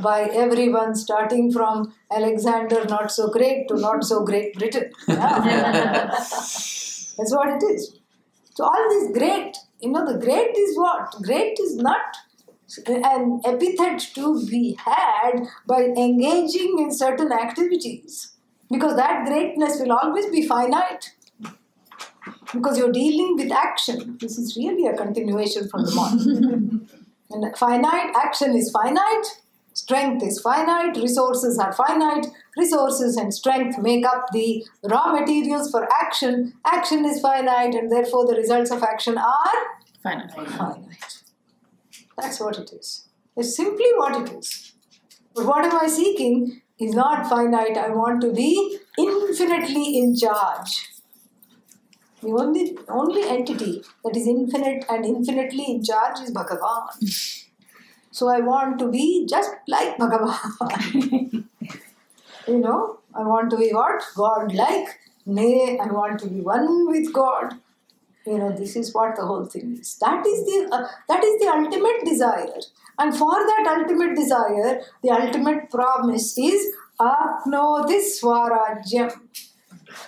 by everyone, starting from Alexander not so great to not so great Britain. Yeah. That's what it is. So all this great, you know, the great is what? Great is not an epithet to be had by engaging in certain activities, because that greatness will always be finite, because you're dealing with action. This is really a continuation from the morning. And finite action is finite, strength is finite, resources are finite. Resources and strength make up the raw materials for action. Action is finite, and therefore the results of action are finite. That's what it is. It's simply what it is. But what am I seeking is not finite. I want to be infinitely in charge. The only entity that is infinite and infinitely in charge is Bhagavan. So I want to be just like Bhagavan. You know, I want to be what? God-like. Nay, I want to be one with God. You know, this is what the whole thing is. That is the ultimate desire. And for that ultimate desire, the ultimate promise is apnoti svarajyam.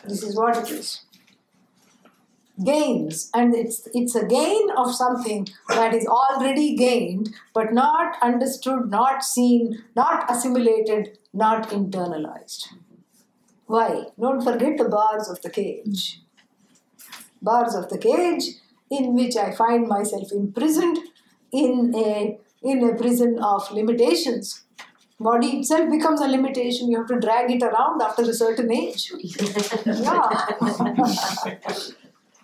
This is what it is. Gains. And it's a gain of something that is already gained, but not understood, not seen, not assimilated, not internalized. Why? Don't forget the bars of the cage. Bars of the cage in which I find myself imprisoned in a prison of limitations. Body itself becomes a limitation. You have to drag it around after a certain age. Yeah.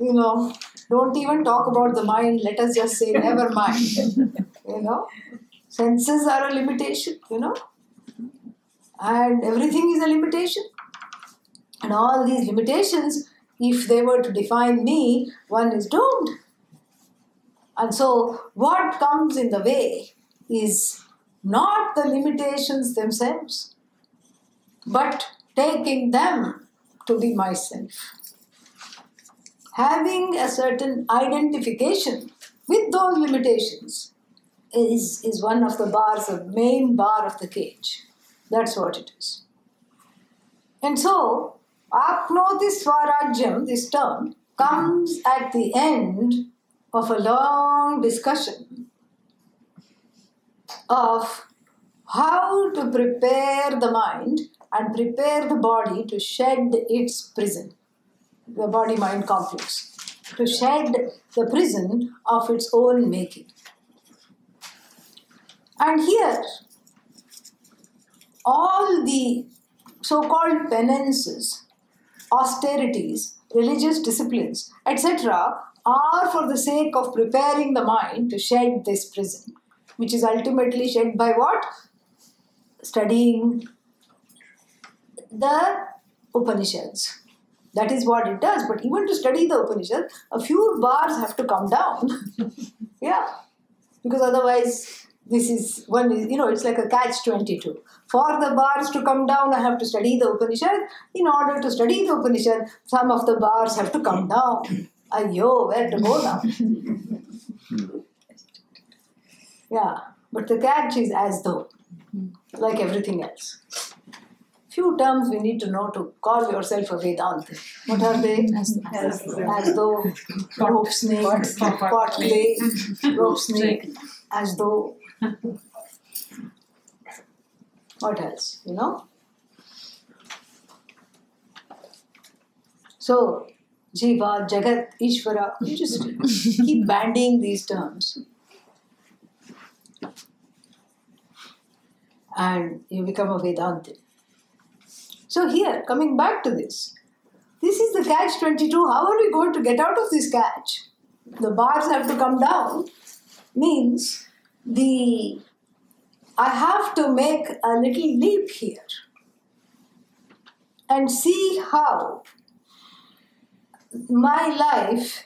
You know, don't even talk about the mind. Let us just say, never mind. You know, senses are a limitation, you know. And everything is a limitation. And all these limitations, if they were to define me, one is doomed. And so what comes in the way is not the limitations themselves, but taking them to be myself. Having a certain identification with those limitations is one of the bars, the main bar of the cage. That's what it is. And so, apnoti swarajyam, this term, comes at the end of a long discussion of how to prepare the mind and prepare the body to shed its prison, the body-mind complex, to shed the prison of its own making. And here, all the so-called penances, austerities, religious disciplines, etc. are for the sake of preparing the mind to shed this prison, which is ultimately shed by what? Studying the Upanishads. That is what it does. But even to study the Upanishads, a few bars have to come down. Yeah. Because otherwise, this is one, you know, it's like a catch-22. For the bars to come down, I have to study the Upanishad. In order to study the Upanishad, some of the bars have to come down. Ayyo, where to go now? Yeah, but the catch is as though, like everything else. Few terms we need to know to call yourself a Vedanta. What are they? As though, rope snake, pot clay, rope snake, as though. What else, you know? So, Jiva, Jagat, Ishvara, you just keep bandying these terms. And you become a Vedanti. So here, coming back to this, This is the catch-22. How are we going to get out of this catch? The bars have to come down. Means I have to make a little leap here and see how my life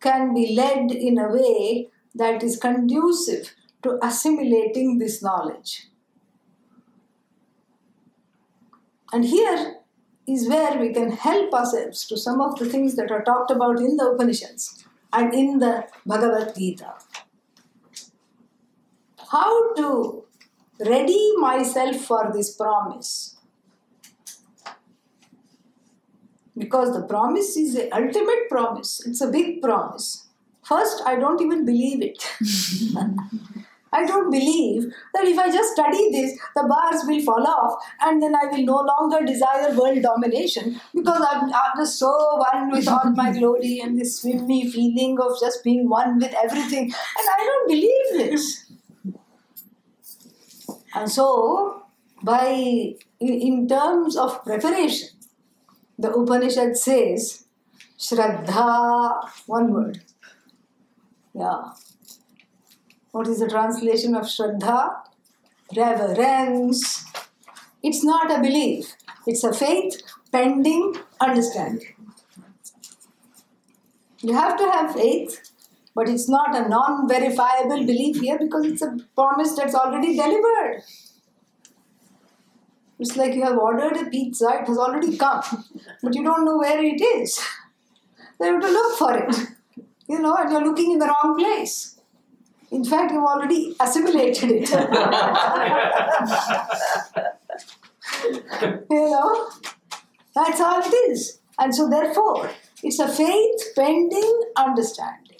can be led in a way that is conducive to assimilating this knowledge. And here is where we can help ourselves to some of the things that are talked about in the Upanishads and in the Bhagavad Gita. How to ready myself for this promise? Because the promise is the ultimate promise. It's a big promise. First, I don't even believe it. I don't believe that if I just study this, the bars will fall off and then I will no longer desire world domination because I'm just so one with all my glory and this swimmy feeling of just being one with everything. And I don't believe this. And so, in terms of preparation, the Upanishad says, Shraddha, one word. Yeah. What is the translation of Shraddha? Reverence. It's not a belief. It's a faith pending understanding. You have to have faith, but it's not a non-verifiable belief here because it's a promise that's already delivered. It's like you have ordered a pizza, it has already come, but you don't know where it is. You have to look for it, and you're looking in the wrong place. In fact, you've already assimilated it. That's how it is. And so therefore, it's a faith pending understanding.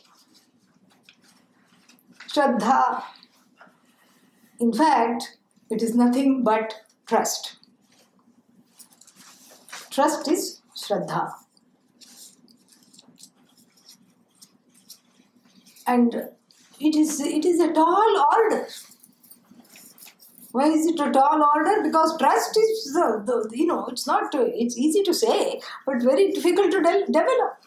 Shraddha. In fact, it is nothing but trust. Trust is Shraddha. And it is a tall order. Why is it a tall order? Because trust is, it's not. It's easy to say, but very difficult to develop.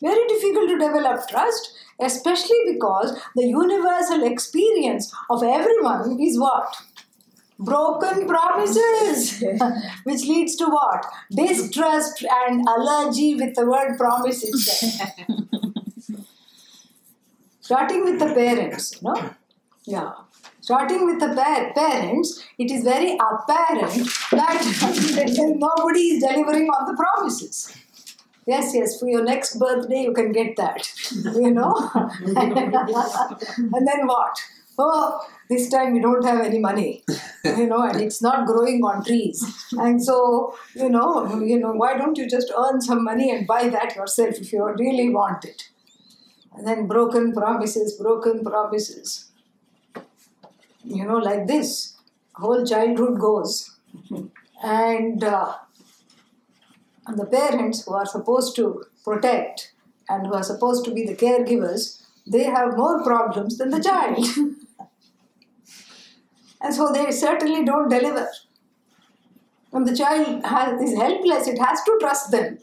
Very difficult to develop trust, especially because the universal experience of everyone is what? Broken promises, which leads to what? Distrust and allergy with the word promise itself. Starting with the parents, Starting with the parents, it is very apparent that nobody is delivering on the promises. Yes, for your next birthday you can get that, And then what? Oh, this time we don't have any money, and it's not growing on trees. And so, why don't you just earn some money and buy that yourself if you really want it? And then broken promises. Like this, whole childhood goes. And the parents who are supposed to protect and who are supposed to be the caregivers, they have more problems than the child. And so they certainly don't deliver. And the child is helpless. It has to trust them.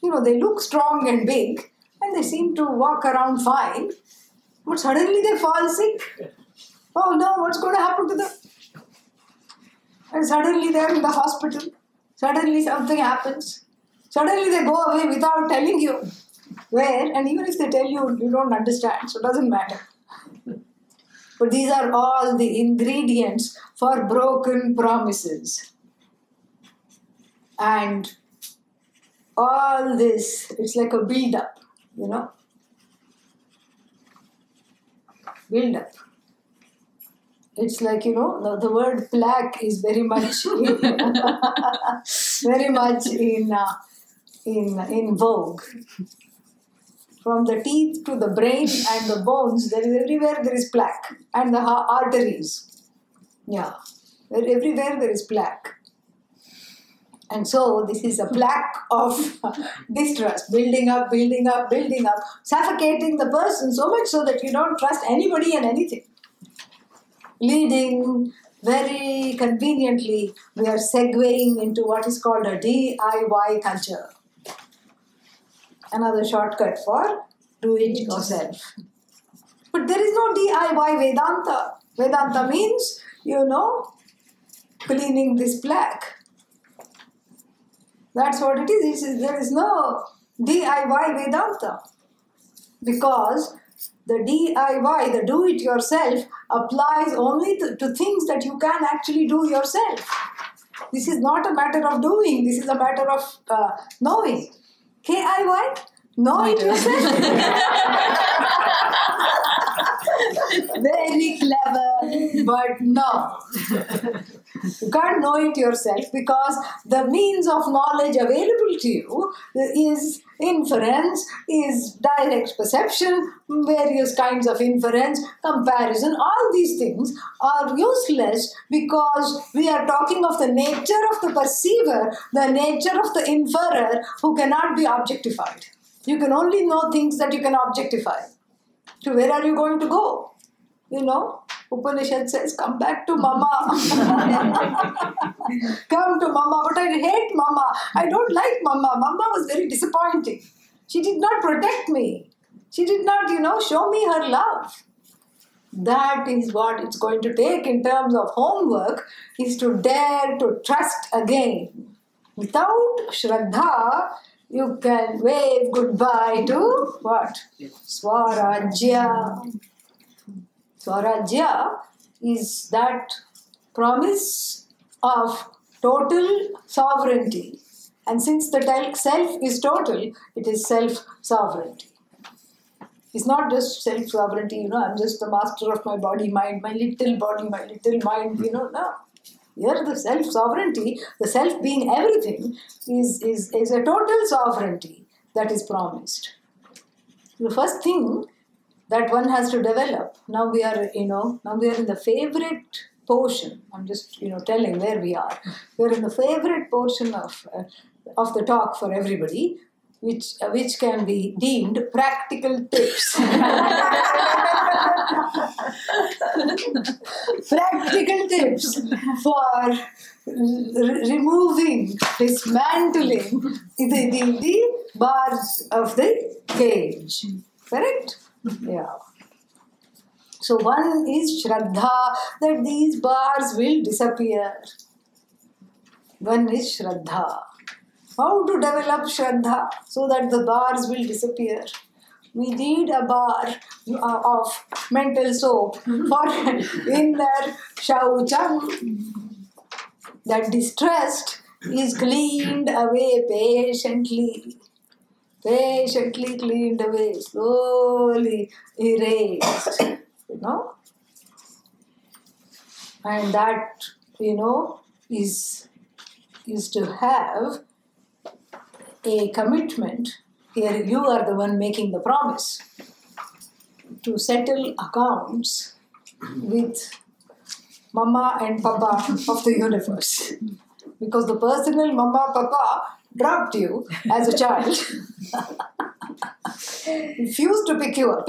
They look strong and big and they seem to walk around fine. But suddenly they fall sick. Oh no, what's going to happen to them? And suddenly they're in the hospital. Suddenly something happens. Suddenly they go away without telling you where. And even if they tell you, you don't understand. So it doesn't matter. But these are all the ingredients for broken promises. And all this, it's like a build-up, Build-up. It's like, the word plaque is very much in vogue. From the teeth to the brain and the bones, everywhere there is plaque. And the arteries. Yeah. Everywhere there is plaque. And so this is a plaque of distrust, building up, suffocating the person so much so that you don't trust anybody and anything. Leading very conveniently we are segueing into what is called a DIY culture. Another shortcut for do it yourself. But there is no DIY Vedanta. Vedanta means, cleaning this plaque. That's what it is. There is no DIY Vedanta. Because the DIY, the do-it-yourself, applies only to things that you can actually do yourself. This is not a matter of doing. This is a matter of knowing. K-I-Y? Know it yourself. Very clever, but no. You can't know it yourself because the means of knowledge available to you is inference, is direct perception, various kinds of inference, comparison. All these things are useless because we are talking of the nature of the perceiver, the nature of the inferrer who cannot be objectified. You can only know things that you can objectify. So where are you going to go? Upanishad says, come back to Mama. Come to Mama, but I hate Mama. I don't like Mama. Mama was very disappointing. She did not protect me. She did not, show me her love. That is what it's going to take in terms of homework, is to dare to trust again. Without Shraddha, you can wave goodbye to what? Svarajya. Svarajya is that promise of total sovereignty. And since the self is total, it is self-sovereignty. It's not just self-sovereignty, I'm just the master of my body, mind, my little mind, no. Here the self-sovereignty, the self being everything, is a total sovereignty that is promised. The first thing that one has to develop. Now we are, in the favorite portion. I'm just, telling where we are. We're in the favorite portion of the talk for everybody, which can be deemed practical tips. Practical tips for removing, dismantling the bars of the cage. Correct? Yeah. So one is Shraddha, that these bars will disappear. One is Shraddha. How to develop Shraddha so that the bars will disappear? We need a bar of mental soap for inner shaucham. That distrust is cleaned away patiently. Patiently cleaned away, slowly erased, And that, is to have a commitment. Here you are the one making the promise to settle accounts with Mama and Papa of the universe. Because the personal Mama, Papa dropped you as a child. Refused to pick you up,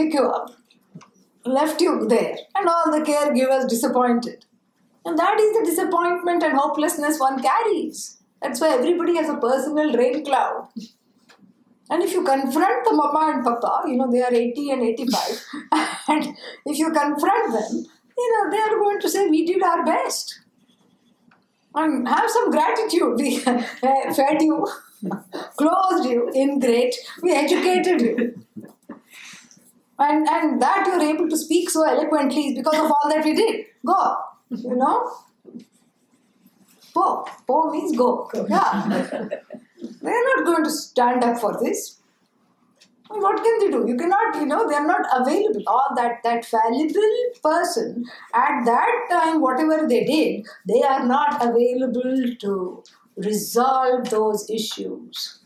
left you there, and all the caregivers disappointed. And that is the disappointment and hopelessness one carries. That's why everybody has a personal rain cloud. And if you confront the Mama and Papa, they are 80 and 85, and if you confront them, they are going to say, we did our best. And have some gratitude. We fed you, clothed you, ingrate. We educated you. And that you're able to speak so eloquently is because of all that we did. Go. Po. Po means go. Yeah. They're not going to stand up for this. What can they do? You cannot, they're not available. Or that fallible person, at that time, whatever they did, they are not available to resolve those issues.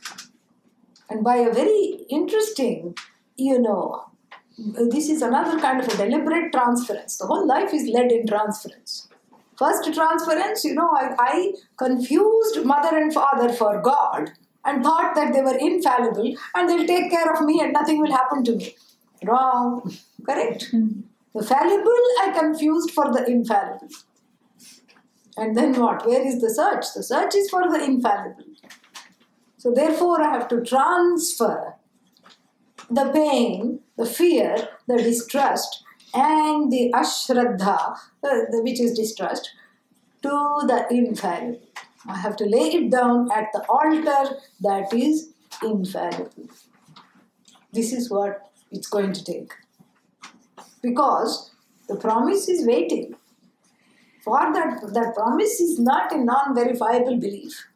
And by a very interesting, this is another kind of a deliberate transference. The whole life is led in transference. First transference, I confused mother and father for God, and thought that they were infallible and they'll take care of me and nothing will happen to me. Wrong. Correct? The fallible I confused for the infallible. And then what? Where is the search? The search is for the infallible. So therefore I have to transfer the pain, the fear, the distrust and the ashraddha, which is distrust, to the infallible. I have to lay it down at the altar that is infallible. This is what it's going to take. Because the promise is waiting. For that promise is not a non-verifiable belief.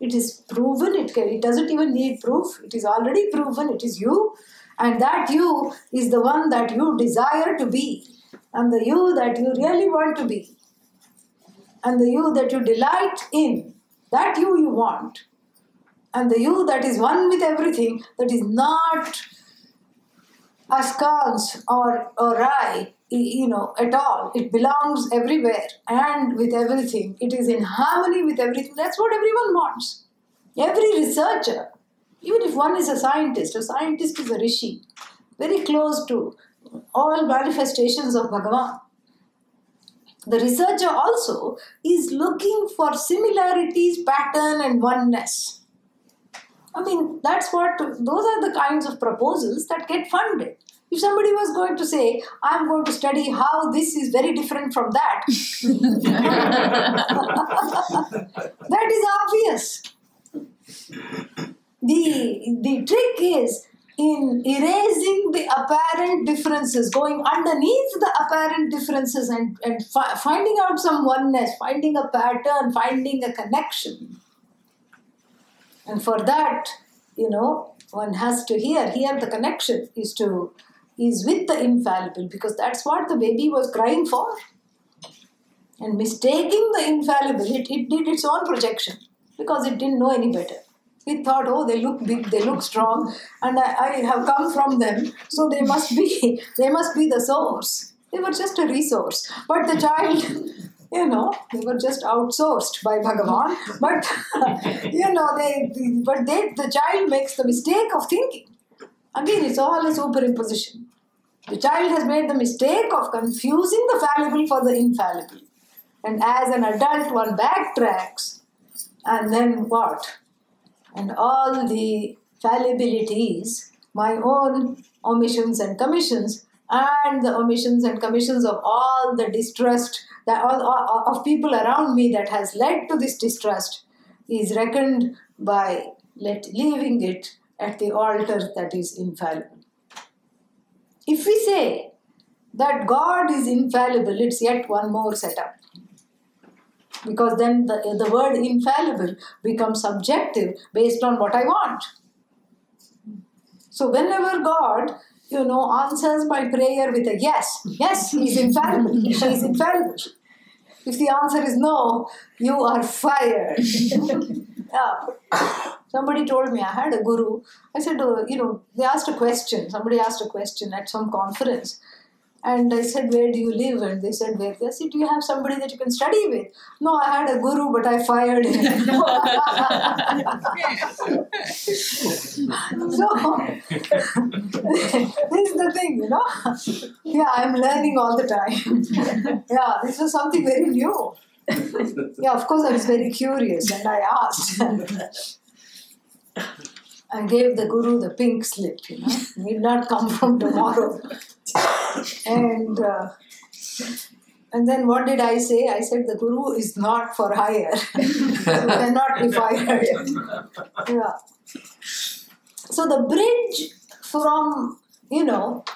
It is proven, it doesn't even need proof. It is already proven, it is you. And that you is the one that you desire to be. And the you that you really want to be. And the you that you delight in. That you want. And the you that is one with everything, that is not askance or I, at all. It belongs everywhere and with everything. It is in harmony with everything. That's what everyone wants. Every researcher, even if one is a scientist is a rishi, very close to all manifestations of Bhagavan. The researcher also is looking for similarities, pattern and oneness. That's those are the kinds of proposals that get funded. If somebody was going to say, I'm going to study how this is very different from that, that is obvious. The trick is in erasing the apparent differences, going underneath the apparent differences and finding out some oneness, finding a pattern, finding a connection. And for that, one has to hear the connection is with the infallible, because that's what the baby was crying for. And mistaking the infallible, it did its own projection because it didn't know any better. It thought, oh, they look big, they look strong, and I have come from them, so they must be the source. They were just a resource. But the child... they were just outsourced by Bhagavan. But, the child makes the mistake of thinking. Again, it's all a superimposition. The child has made the mistake of confusing the fallible for the infallible. And as an adult, one backtracks. And then what? And all the fallibilities, my own omissions and commissions, and the omissions and commissions of all the distrust that all of people around me that has led to this distrust is reckoned by leaving it at the altar that is infallible. If we say that God is infallible, it's yet one more setup. Because then the word infallible becomes subjective based on what I want. So whenever God... answers my prayer with a yes. Yes, he is infallible. She is infallible. If the answer is no, you are fired. Somebody told me, I had a guru. I said, they asked a question. Somebody asked a question at some conference. And I said, where do you live? And they said, where? I said, do you have somebody that you can study with? No, I had a guru, but I fired him. This is the thing, I'm learning all the time. This was something very new. Of course, I was very curious and I asked. I gave the guru the pink slip, need not come from tomorrow. And then what did I say? I said the guru is not for hire. So cannot be fired. So the bridge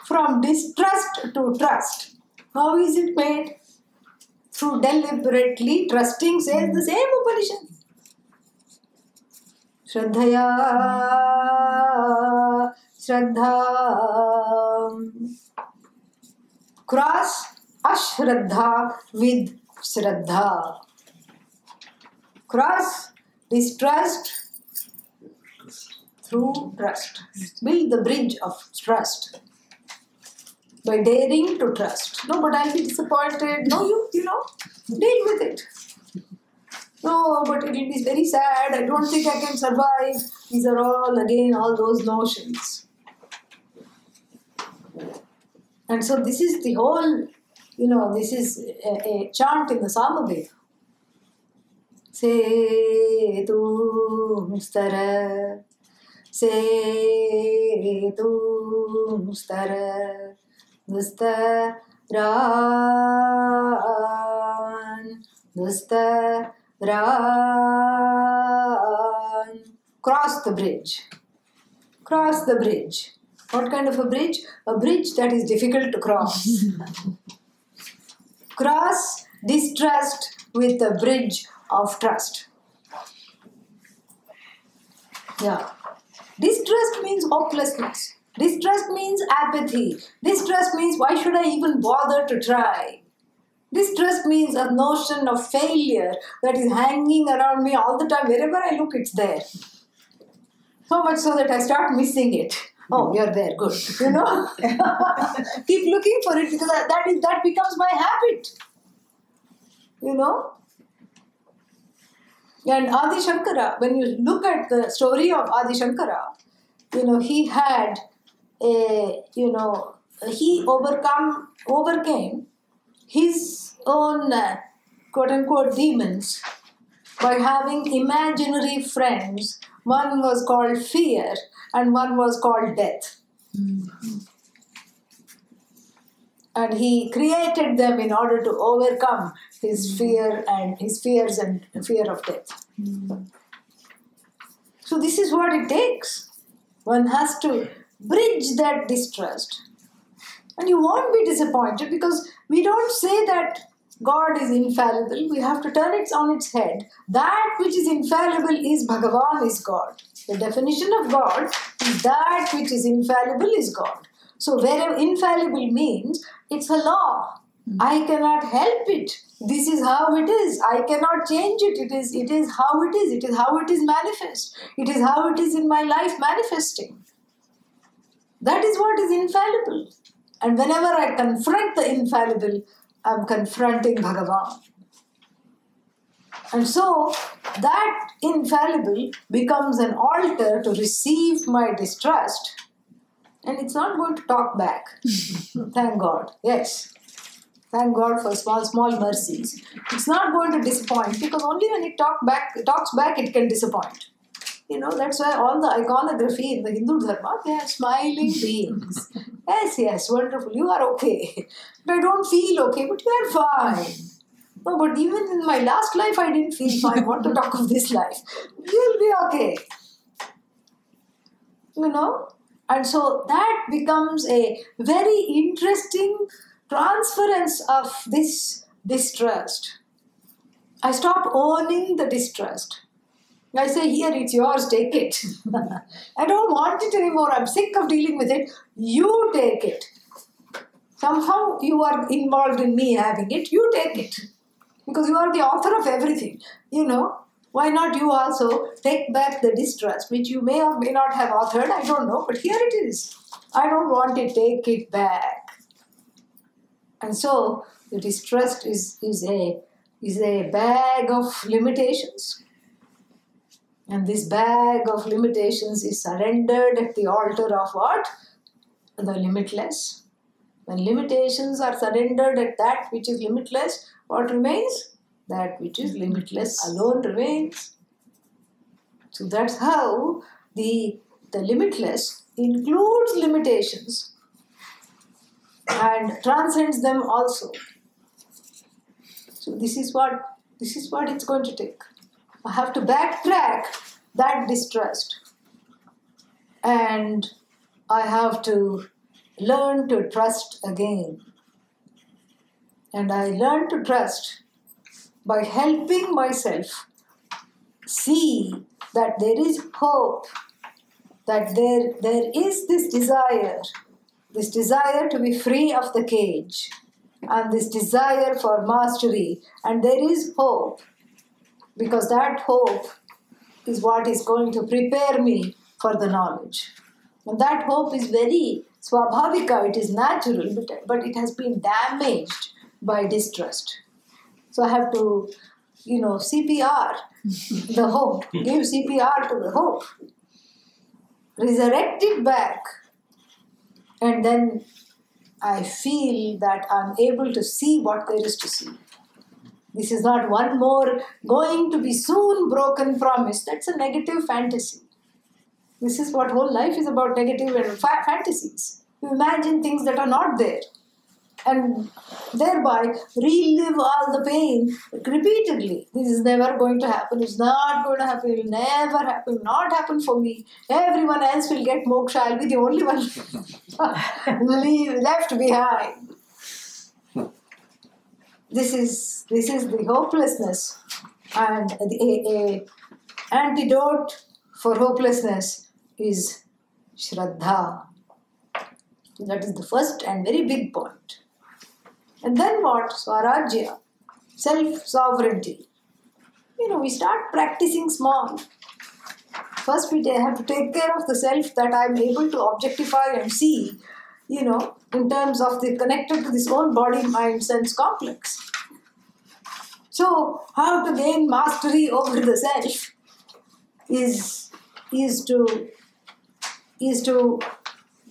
from distrust to trust, how is it made? Through deliberately trusting, says the same Upanishad. Shraddhaya, Shraddha. Cross ashraddha with Shraddha. Cross distrust through trust. Build the bridge of trust by daring to trust. No, but I'll be disappointed. No, you deal with it. No, but it is very sad. I don't think I can survive. These are all those notions. And so this is the whole, this is a chant in the Sama Veda. se tum stara Dustaran. Cross the bridge. What kind of a bridge? A bridge that is difficult to cross. Cross distrust with a bridge of trust. Yeah. Distrust means hopelessness. Distrust means apathy. Distrust means why should I even bother to try? Distrust means a notion of failure that is hanging around me all the time. Wherever I look, it's there. So much so that I start missing it. Oh, you're there. Good. You know? Keep looking for it because that becomes my habit. You know? And Adi Shankara, when you look at the story of Adi Shankara, you know, he had a, you know, he overcame his own quote-unquote demons by having imaginary friends. One was called fear and one was called death. Mm-hmm. And he created them in order to overcome his fear and his fears and fear of death. Mm-hmm. So this is what it takes. One has to bridge that distrust. And you won't be disappointed because we don't say that God is infallible. We have to turn it on its head. That which is infallible is Bhagavan, is God. The definition of God is that which is infallible is God. So wherever infallible means, it's a law. I cannot help it. This is how it is. I cannot change it. It is how it is. It is how it is manifest. It is how it is in my life manifesting. That is what is infallible. And whenever I confront the infallible, I'm confronting Bhagavan. And so that infallible becomes an altar to receive my distrust. And it's not going to talk back. Thank God. Yes. Thank God for small mercies. It's not going to disappoint because only when it talks back, it can disappoint. You know, that's why all the iconography in the Hindu Dharma, they are smiling beings. Yes, wonderful. You are okay. But I don't feel okay, but you are fine. No, but even in my last life, I didn't feel fine. What to talk of this life? You'll be okay. You know? And so that becomes a very interesting transference of this distrust. I stop owning the distrust. I say, here, it's yours, take it. I don't want it anymore. I'm sick of dealing with it. You take it. Somehow you are involved in me having it. You take it. Because you are the author of everything. You know, why not you also take back the distrust, which you may or may not have authored. I don't know, but here it is. I don't want it. Take it back. And so the distrust is a bag of limitations. And this bag of limitations is surrendered at the altar of what? The limitless. When limitations are surrendered at that which is limitless, what remains? That which is limitless alone remains. So that's how the limitless includes limitations and transcends them also. So this is what it's going to take. I have to backtrack that distrust. And I have to learn to trust again. And I learn to trust by helping myself see that there is hope, that there is this desire to be free of the cage, and this desire for mastery, and there is hope. Because that hope is what is going to prepare me for the knowledge. And that hope is very swabhavika, it is natural, but it has been damaged by distrust. So I have to, you know, CPR the hope, give CPR to the hope, resurrect it back, and then I feel that I'm able to see what there is to see. This is not one more going to be soon broken promise. That's a negative fantasy. This is what whole life is about, negative fantasies. You imagine things that are not there and thereby relive all the pain repeatedly. This is never going to happen. It's not going to happen. It will never happen. It will not happen for me. Everyone else will get moksha. I'll be the only one left behind. This is the hopelessness, and the antidote for hopelessness is Shraddha. That is the first and very big point. And then what? Svarājya, self-sovereignty. We start practicing small. First we have to take care of the self that I am able to objectify and see, in terms of the connected to this own body, mind, sense complex. So how to gain mastery over the self is to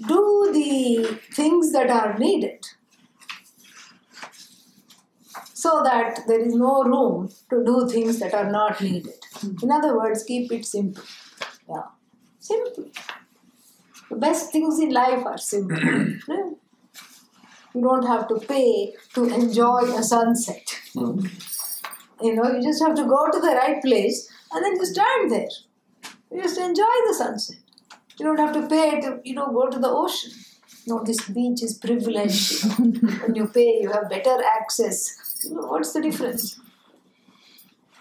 do the things that are needed so that there is no room to do things that are not needed. In other words, keep it simple. Yeah. Simple. The best things in life are simple. Right? You don't have to pay to enjoy a sunset. You just have to go to the right place and then you stand there. You just enjoy the sunset. You don't have to pay to, go to the ocean. No, this beach is privileged. When you pay, you have better access. What's the difference?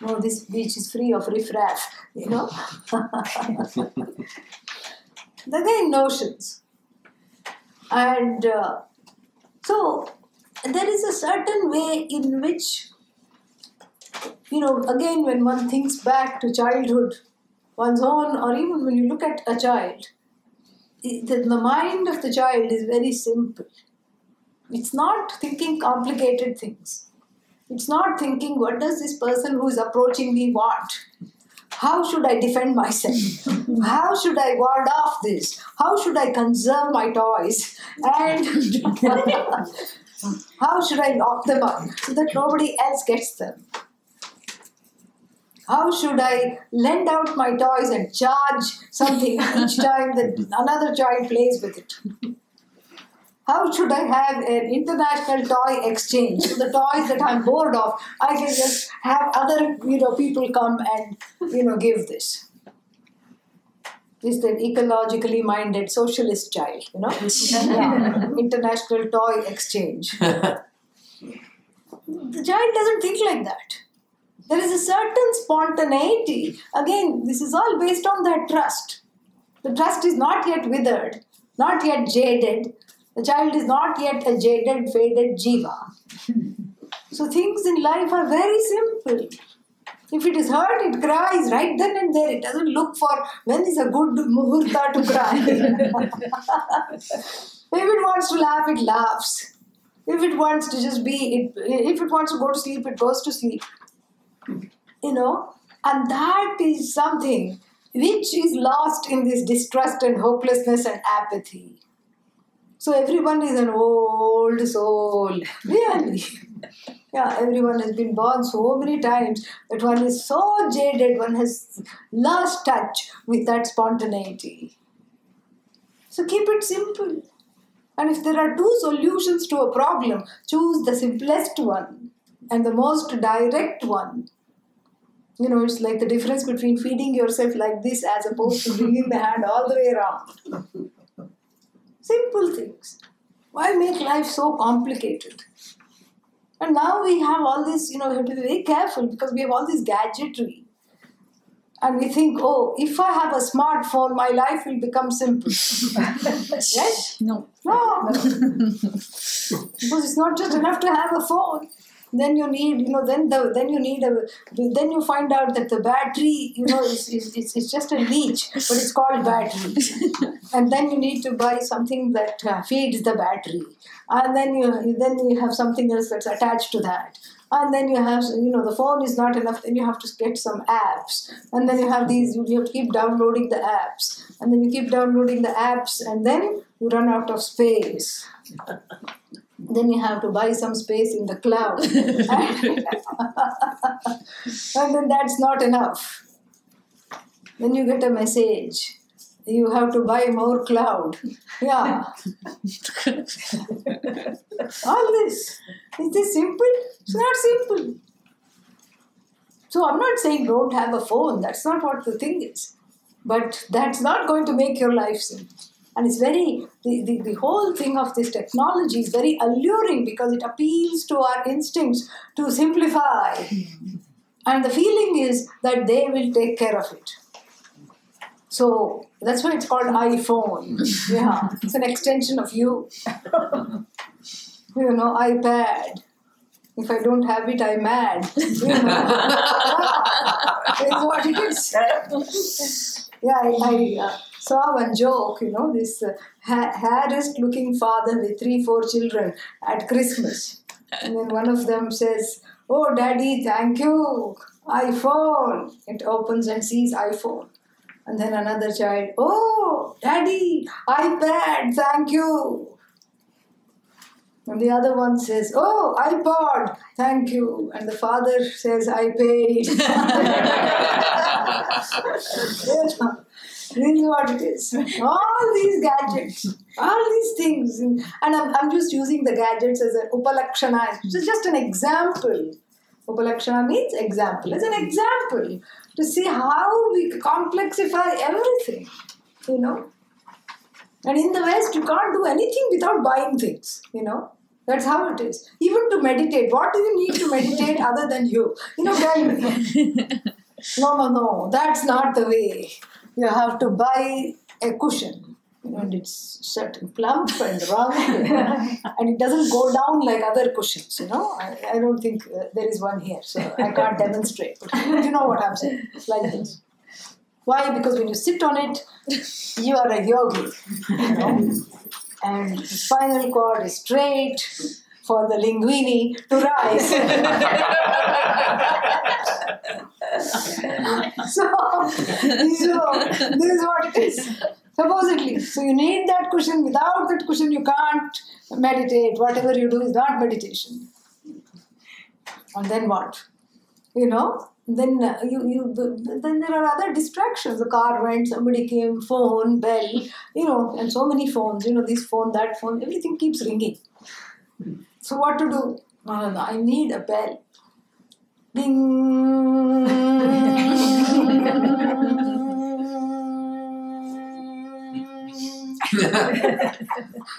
No, this beach is free of riffraff. The same notions. And so there is a certain way in which, again, when one thinks back to childhood, one's own, or even when you look at a child, the mind of the child is very simple. It's not thinking complicated things. It's not thinking, what does this person who is approaching me want? How should I defend myself? How should I ward off this? How should I conserve my toys? And how should I lock them up so that nobody else gets them? How should I lend out my toys and charge something each time that another child plays with it? How should I have an international toy exchange? So the toys that I'm bored of, I can just have other people come and give this. This is an ecologically minded socialist child, International toy exchange. The child doesn't think like that. There is a certain spontaneity. Again, this is all based on that trust. The trust is not yet withered, not yet jaded. The child is not yet a jaded, faded jiva. So things in life are very simple. If it is hurt, it cries right then and there. It doesn't look for when is a good muhurta to cry. If it wants to laugh, it laughs. If it wants to if it wants to go to sleep, it goes to sleep. And that is something which is lost in this distrust and hopelessness and apathy. So everyone is an old soul, really. Yeah, everyone has been born so many times that one is so jaded, one has lost touch with that spontaneity. So keep it simple. And if there are two solutions to a problem, choose the simplest one and the most direct one. It's like the difference between feeding yourself like this as opposed to bringing the hand all the way around. Simple things. Why make life so complicated? And now we have all this, we have to be very careful because we have all this gadgetry. And we think, if I have a smartphone, my life will become simple. Yes? No. Because it's not just enough to have a phone. Then you need, then you find out that the battery, it's just a leech, but it's called battery. And then you need to buy something that feeds the battery. And then you have something else that's attached to that. And then you have, the phone is not enough, then you have to get some apps. And then you have these, you have to keep downloading the apps. And then you keep downloading the apps, and then you run out of space. Then you have to buy some space in the cloud. And then that's not enough. Then you get a message. You have to buy more cloud. Yeah. All this. Is this simple? It's not simple. So I'm not saying don't have a phone. That's not what the thing is. But that's not going to make your life simple. And it's very, the whole thing of this technology is very alluring because it appeals to our instincts to simplify. And the feeling is that they will take care of it. So that's why it's called iPhone. Yeah, it's an extension of you. You know, iPad. If I don't have it, I'm mad. You know? It's what it is. Yeah, I saw one joke, you know, this harassed-looking father with 3-4 children at Christmas. And then one of them says, "Oh, Daddy, thank you, iPhone." It opens and sees iPhone. And then another child, "Oh, Daddy, iPad, thank you." And the other one says, "Oh, iPod, thank you." And the father says, "I paid." Really what it is. All these gadgets, all these things. And I'm just using the gadgets as an upalakshana. It's just an example. Upalakshana means example. As an example to see how we complexify everything, you know. And in the West, you can't do anything without buying things, you know. That's how it is. Even to meditate, what do you need to meditate other than you? You know, tell me. No, that's not the way. You have to buy a cushion. You know, and it's certain plump and round, you know, and it doesn't go down like other cushions, you know. I don't think there is one here, so I can't demonstrate. But you know what I'm saying, like this. Why? Because when you sit on it, you are a yogi. You know? And the spinal cord is straight for the linguini to rise. So, this is what it is. Supposedly. So you need that cushion. Without that cushion, you can't meditate. Whatever you do is not meditation. And then what? You know? Then then there are other distractions. The car went, somebody came, phone, bell, you know, and so many phones, you know, this phone, that phone, everything keeps ringing. So what to do? No, I need a bell. Ding.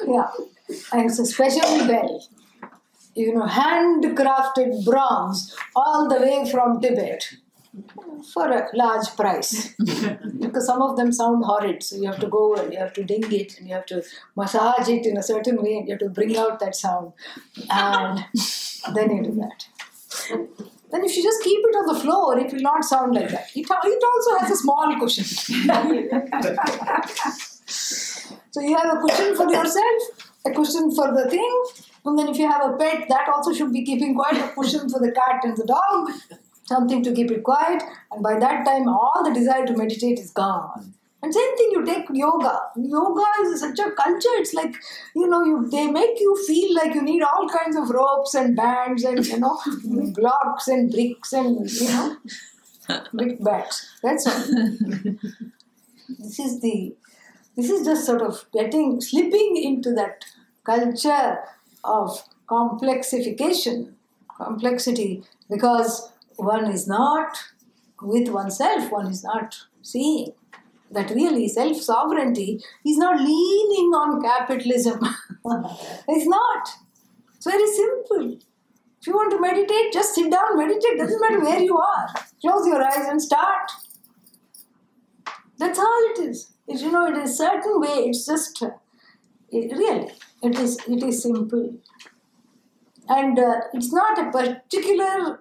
Yeah, and it's a special bell. You know, handcrafted bronze all the way from Tibet for a large price. Because some of them sound horrid, so you have to go and you have to ding it and you have to massage it in a certain way and you have to bring out that sound. And then you do that. Then if you just keep it on the floor, it will not sound like that. It also has a small cushion. So you have a cushion for yourself, a cushion for the thing. And then if you have a pet, that also should be keeping quiet, a cushion for the cat and the dog, something to keep it quiet. And by that time, all the desire to meditate is gone. And same thing, you take yoga. Yoga is such a culture. It's like, you know, they make you feel like you need all kinds of ropes and bands and, you know, blocks and bricks and, you know, big bats. That's all. This is just sort of slipping into that culture of complexity, because one is not with oneself, one is not seeing that really self-sovereignty is not leaning on capitalism. It's not. It's very simple. If you want to meditate, just sit down, meditate, doesn't matter where you are. Close your eyes and start. That's all it is. It, you know, it is a certain way, it's just really. It is simple. And it's not a particular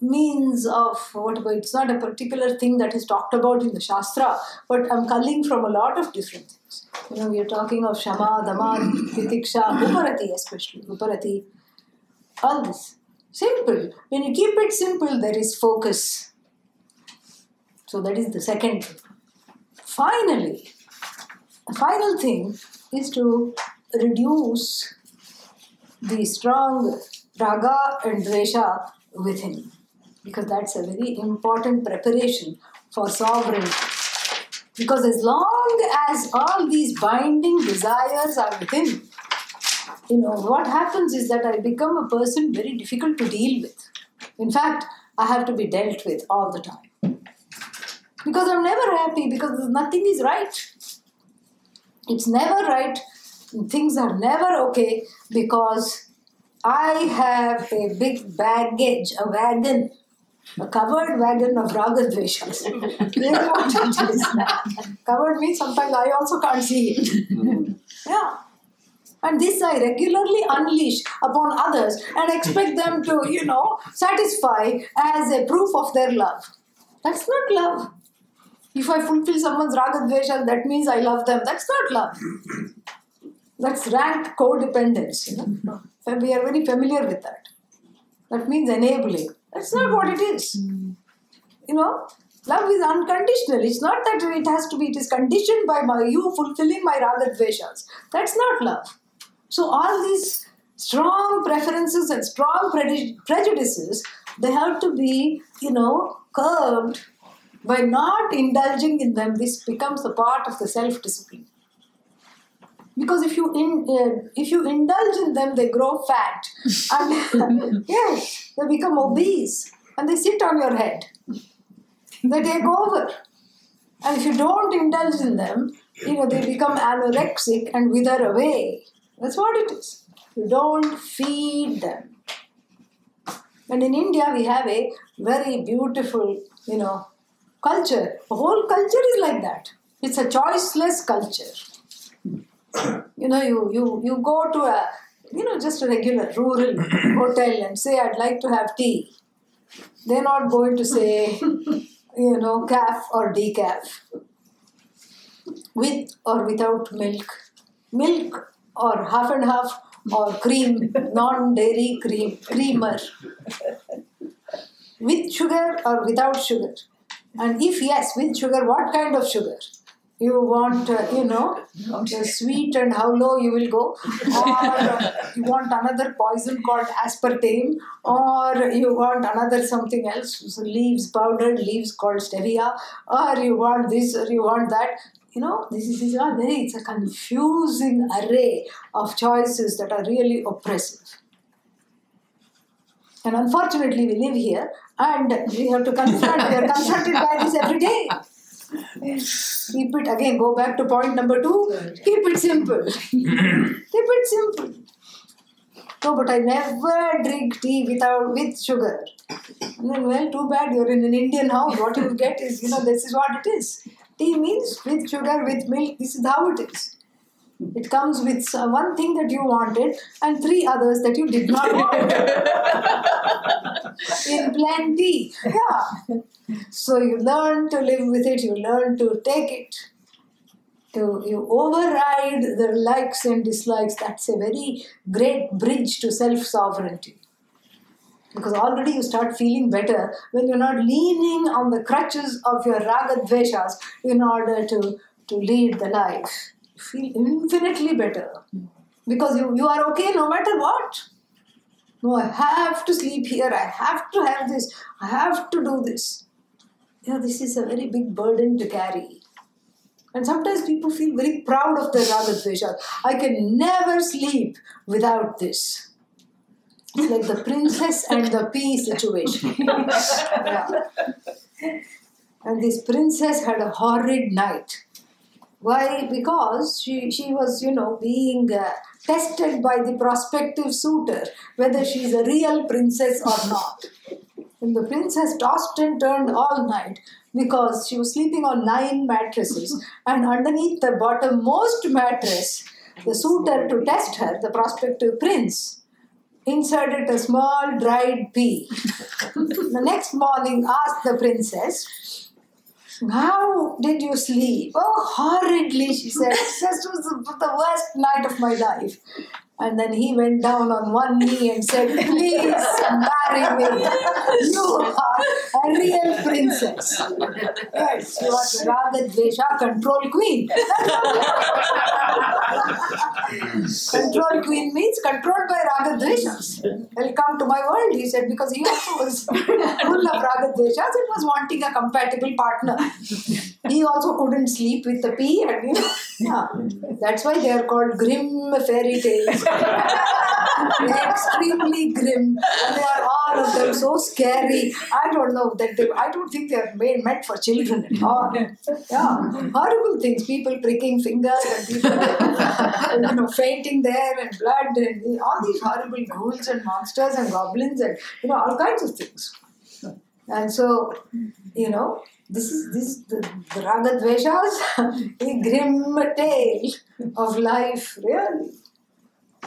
means of, it's not a particular thing that is talked about in the Shastra, but I'm culling from a lot of different things. You know, we are talking of Shama, Dama, Titiksha, Uparati especially, Uparati, all this. Simple. When you keep it simple, there is focus. So that is the second thing. Finally, the final thing is to reduce the strong raga and dvesha within, because that's a very important preparation for sovereignty. Because as long as all these binding desires are within, what happens is that I become a person very difficult to deal with. In fact, I have to be dealt with all the time. Because I'm never happy, because nothing is right. It's never right. Things are never okay because I have a big baggage, a wagon, a covered wagon of raga dveshas. Covered means sometimes I also can't see it. Yeah. And this I regularly unleash upon others and expect them to, satisfy as a proof of their love. That's not love. If I fulfill someone's raga dvesha, that means I love them. That's not love. That's rank codependence. So we are very familiar with that. That means enabling. That's not what it is. Love is unconditional. It's not that it has to be. It is conditioned by you fulfilling my raga dveshas. That's not love. So all these strong preferences and strong prejudices, they have to be, curbed by not indulging in them. This becomes a part of the self-discipline. Because if you indulge in them, they grow fat. And yes, they become obese and they sit on your head. They take over. And if you don't indulge in them, they become anorexic and wither away. That's what it is. You don't feed them. And in India, we have a very beautiful, culture. The whole culture is like that. It's a choiceless culture. You go to a, just a regular rural hotel and say, I'd like to have tea. They're not going to say, calf or decaf. With or without milk. Milk or half and half or cream, non-dairy cream, creamer. With sugar or without sugar. And if yes, with sugar, what kind of sugar? You want, sweet and how low you will go, or you want another poison called aspartame, or you want another something else, so leaves, powdered leaves called stevia, or you want this or you want that. It's a confusing array of choices that are really oppressive. And unfortunately, we live here and we are confronted by this every day. Keep it again, go back to point number 2. Keep it simple. No, but I never drink tea with sugar. And then, well, too bad you're in an Indian house. What you get is, this is what it is. Tea means with sugar, with milk. This is how it is. It comes with one thing that you wanted and 3 others that you did not want. In plenty. Yeah. So you learn to live with it. You learn to take it. You override the likes and dislikes. That's a very great bridge to self-sovereignty. Because already you start feeling better when you're not leaning on the crutches of your raga dveshas in order to lead the life. You feel infinitely better. Because you are okay no matter what. No, I have to sleep here. I have to have this. I have to do this. This is a very big burden to carry. And sometimes people feel very proud of their raga dveshas. I can never sleep without this. It's like the princess and the pea situation. Yeah. And this princess had a horrid night. Why? Because she was, being tested by the prospective suitor, whether she's a real princess or not. And the princess tossed and turned all night because she was sleeping on 9 mattresses. And underneath the bottommost mattress, the suitor, to test her, the prospective prince, inserted a small dried pea. The next morning asked the princess, how did you sleep? Oh, horridly, she said. This was the worst night of my life. And then he went down on one knee and said, please marry me. You are a real princess. Yes, you are Radha Dvesha control queen. Control queen means controlled by Radha Dveshas. Well, come to my world, he said, because he also was full of Radha Dveshas and was wanting a compatible partner. He also couldn't sleep with the pea. And that's why they are called grim fairy tales. Extremely grim, and they are all of them so scary. I don't think they are meant for children at all. Yeah, horrible things. People pricking fingers and people fainting there and blood and all these horrible ghouls and monsters and goblins and all kinds of things. And so this is the Raga Dveshas, a grim tale of life really.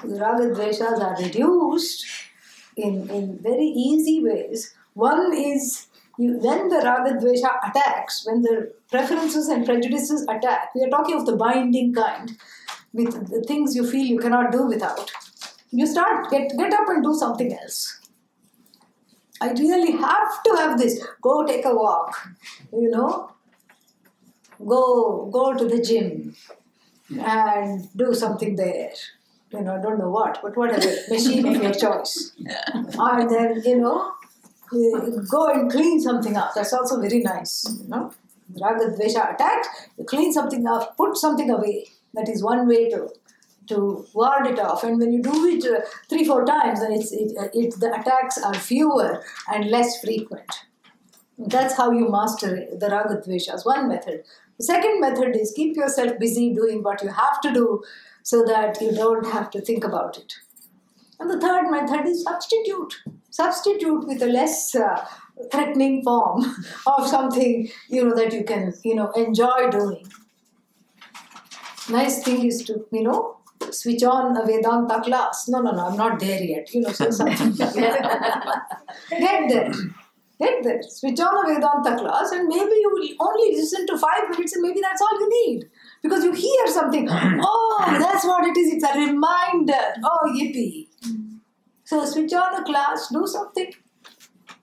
The Raga Dveshas are reduced in very easy ways. One is, when the Raga Dvesha attacks, when the preferences and prejudices attack, we are talking of the binding kind, with the things you feel you cannot do without, you start, get up and do something else. I really have to have this. Go take a walk, Go to the gym and do something there. I don't know what, but whatever, machine of your choice. Or then, go and clean something up. That's also very nice, Raga Dvesha attacks, you clean something up, put something away. That is one way to ward it off. And when you do it 3-4 times, then the attacks are fewer and less frequent. That's how you master the Raga Dveshas, one method. The second method is keep yourself busy doing what you have to do so that you don't have to think about it. And the third method is substitute. Substitute with a less threatening form of something, that you can, enjoy doing. Nice thing is to, switch on a Vedanta class. No, I'm not there yet. So something. Get there. Switch on a Vedanta class and maybe you will only listen to 5 minutes and maybe that's all you need. Because you hear something. Oh, that's what it is. It's a reminder. Oh, yippee. So switch on a class, do something.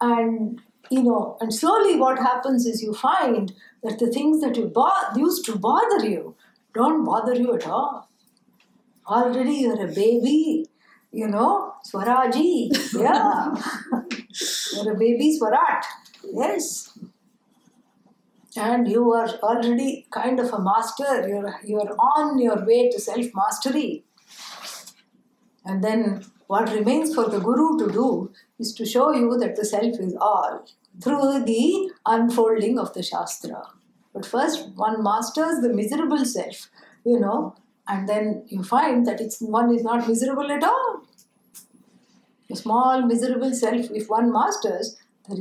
And, and slowly what happens is you find that the things that you used to bother you don't bother you at all. Already you're a baby, Swaraji, yeah. You're a baby Swarat, yes. And you are already kind of a master, you're on your way to self-mastery. And then what remains for the Guru to do is to show you that the self is all through the unfolding of the Shastra. But first one masters the miserable self, and then you find that one is not miserable at all. The small miserable self, if one masters, the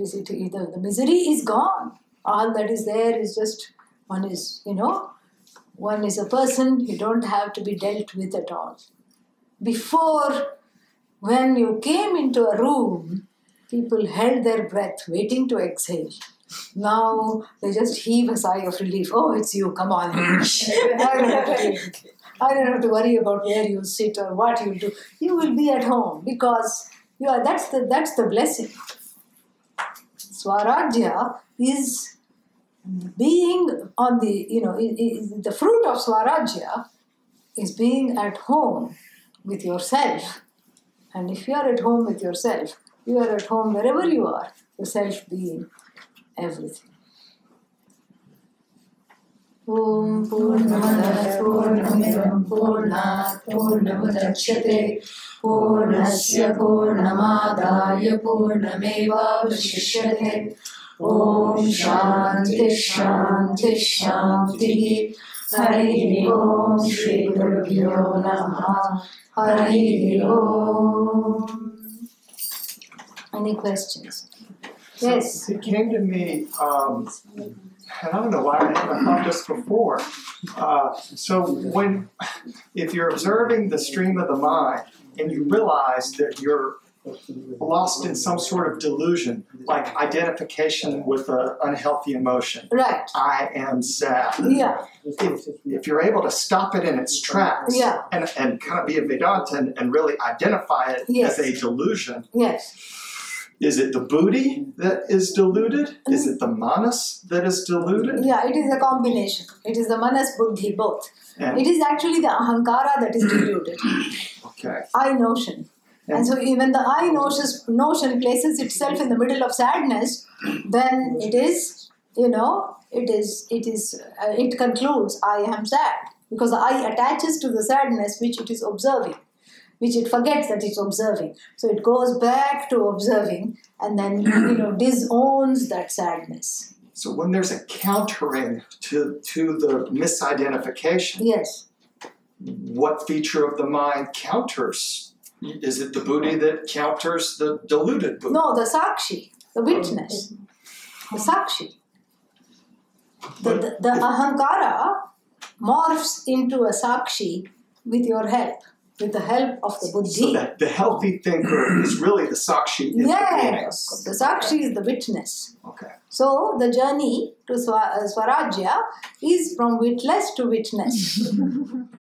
misery is gone. All that is there is just, one is a person, you don't have to be dealt with at all. Before, when you came into a room, people held their breath, waiting to exhale. Now, they just heave a sigh of relief. Oh, it's you, come on. I don't have to worry about where you sit or what you do. You will be at home because that's the blessing. Svarājya is being on the, the fruit of Svarājya is being at home with yourself. And if you are at home with yourself, you are at home wherever you are, the self being everything. Om Purnamada Purnamidam Purnat Purnamudachyate Purnasya Purnamadaya Purnameva Vashishyate Om Shanti Shanti Shanti Hari Om Shri Gurubhyo Namaha Hari Om. Any questions? Yes. It came to me, I don't know why I haven't thought this before. If you're observing the stream of the mind and you realize that you're lost in some sort of delusion, like identification with an unhealthy emotion. Right. I am sad. Yeah. If you're able to stop it in its tracks, yeah, and kind of be a Vedanta and really identify it, yes, as a delusion. Yes. Is it the buddhi that is deluded? Is it the manas that is deluded? Yeah, it is a combination. It is the manas, buddhi, both. And it is actually the ahankara that is deluded. Okay. I notion. And so even the I notion places itself in the middle of sadness, then it is, you know, it concludes, I am sad. Because the I attaches to the sadness which it is observing, which it forgets that it's observing. So it goes back to observing and then, you know, disowns that sadness. So when there's a countering to the misidentification, yes, what feature of the mind counters? Is it the buddhi that counters the deluded buddhi? No, the sakshi, the witness, the sakshi. The ahankara morphs into a sakshi with your help, with the help of the buddhi. So that the healthy thinker is really the sakshi. Yes, the sakshi is the witness. Okay. So the journey to Svarājya is from witless to witness.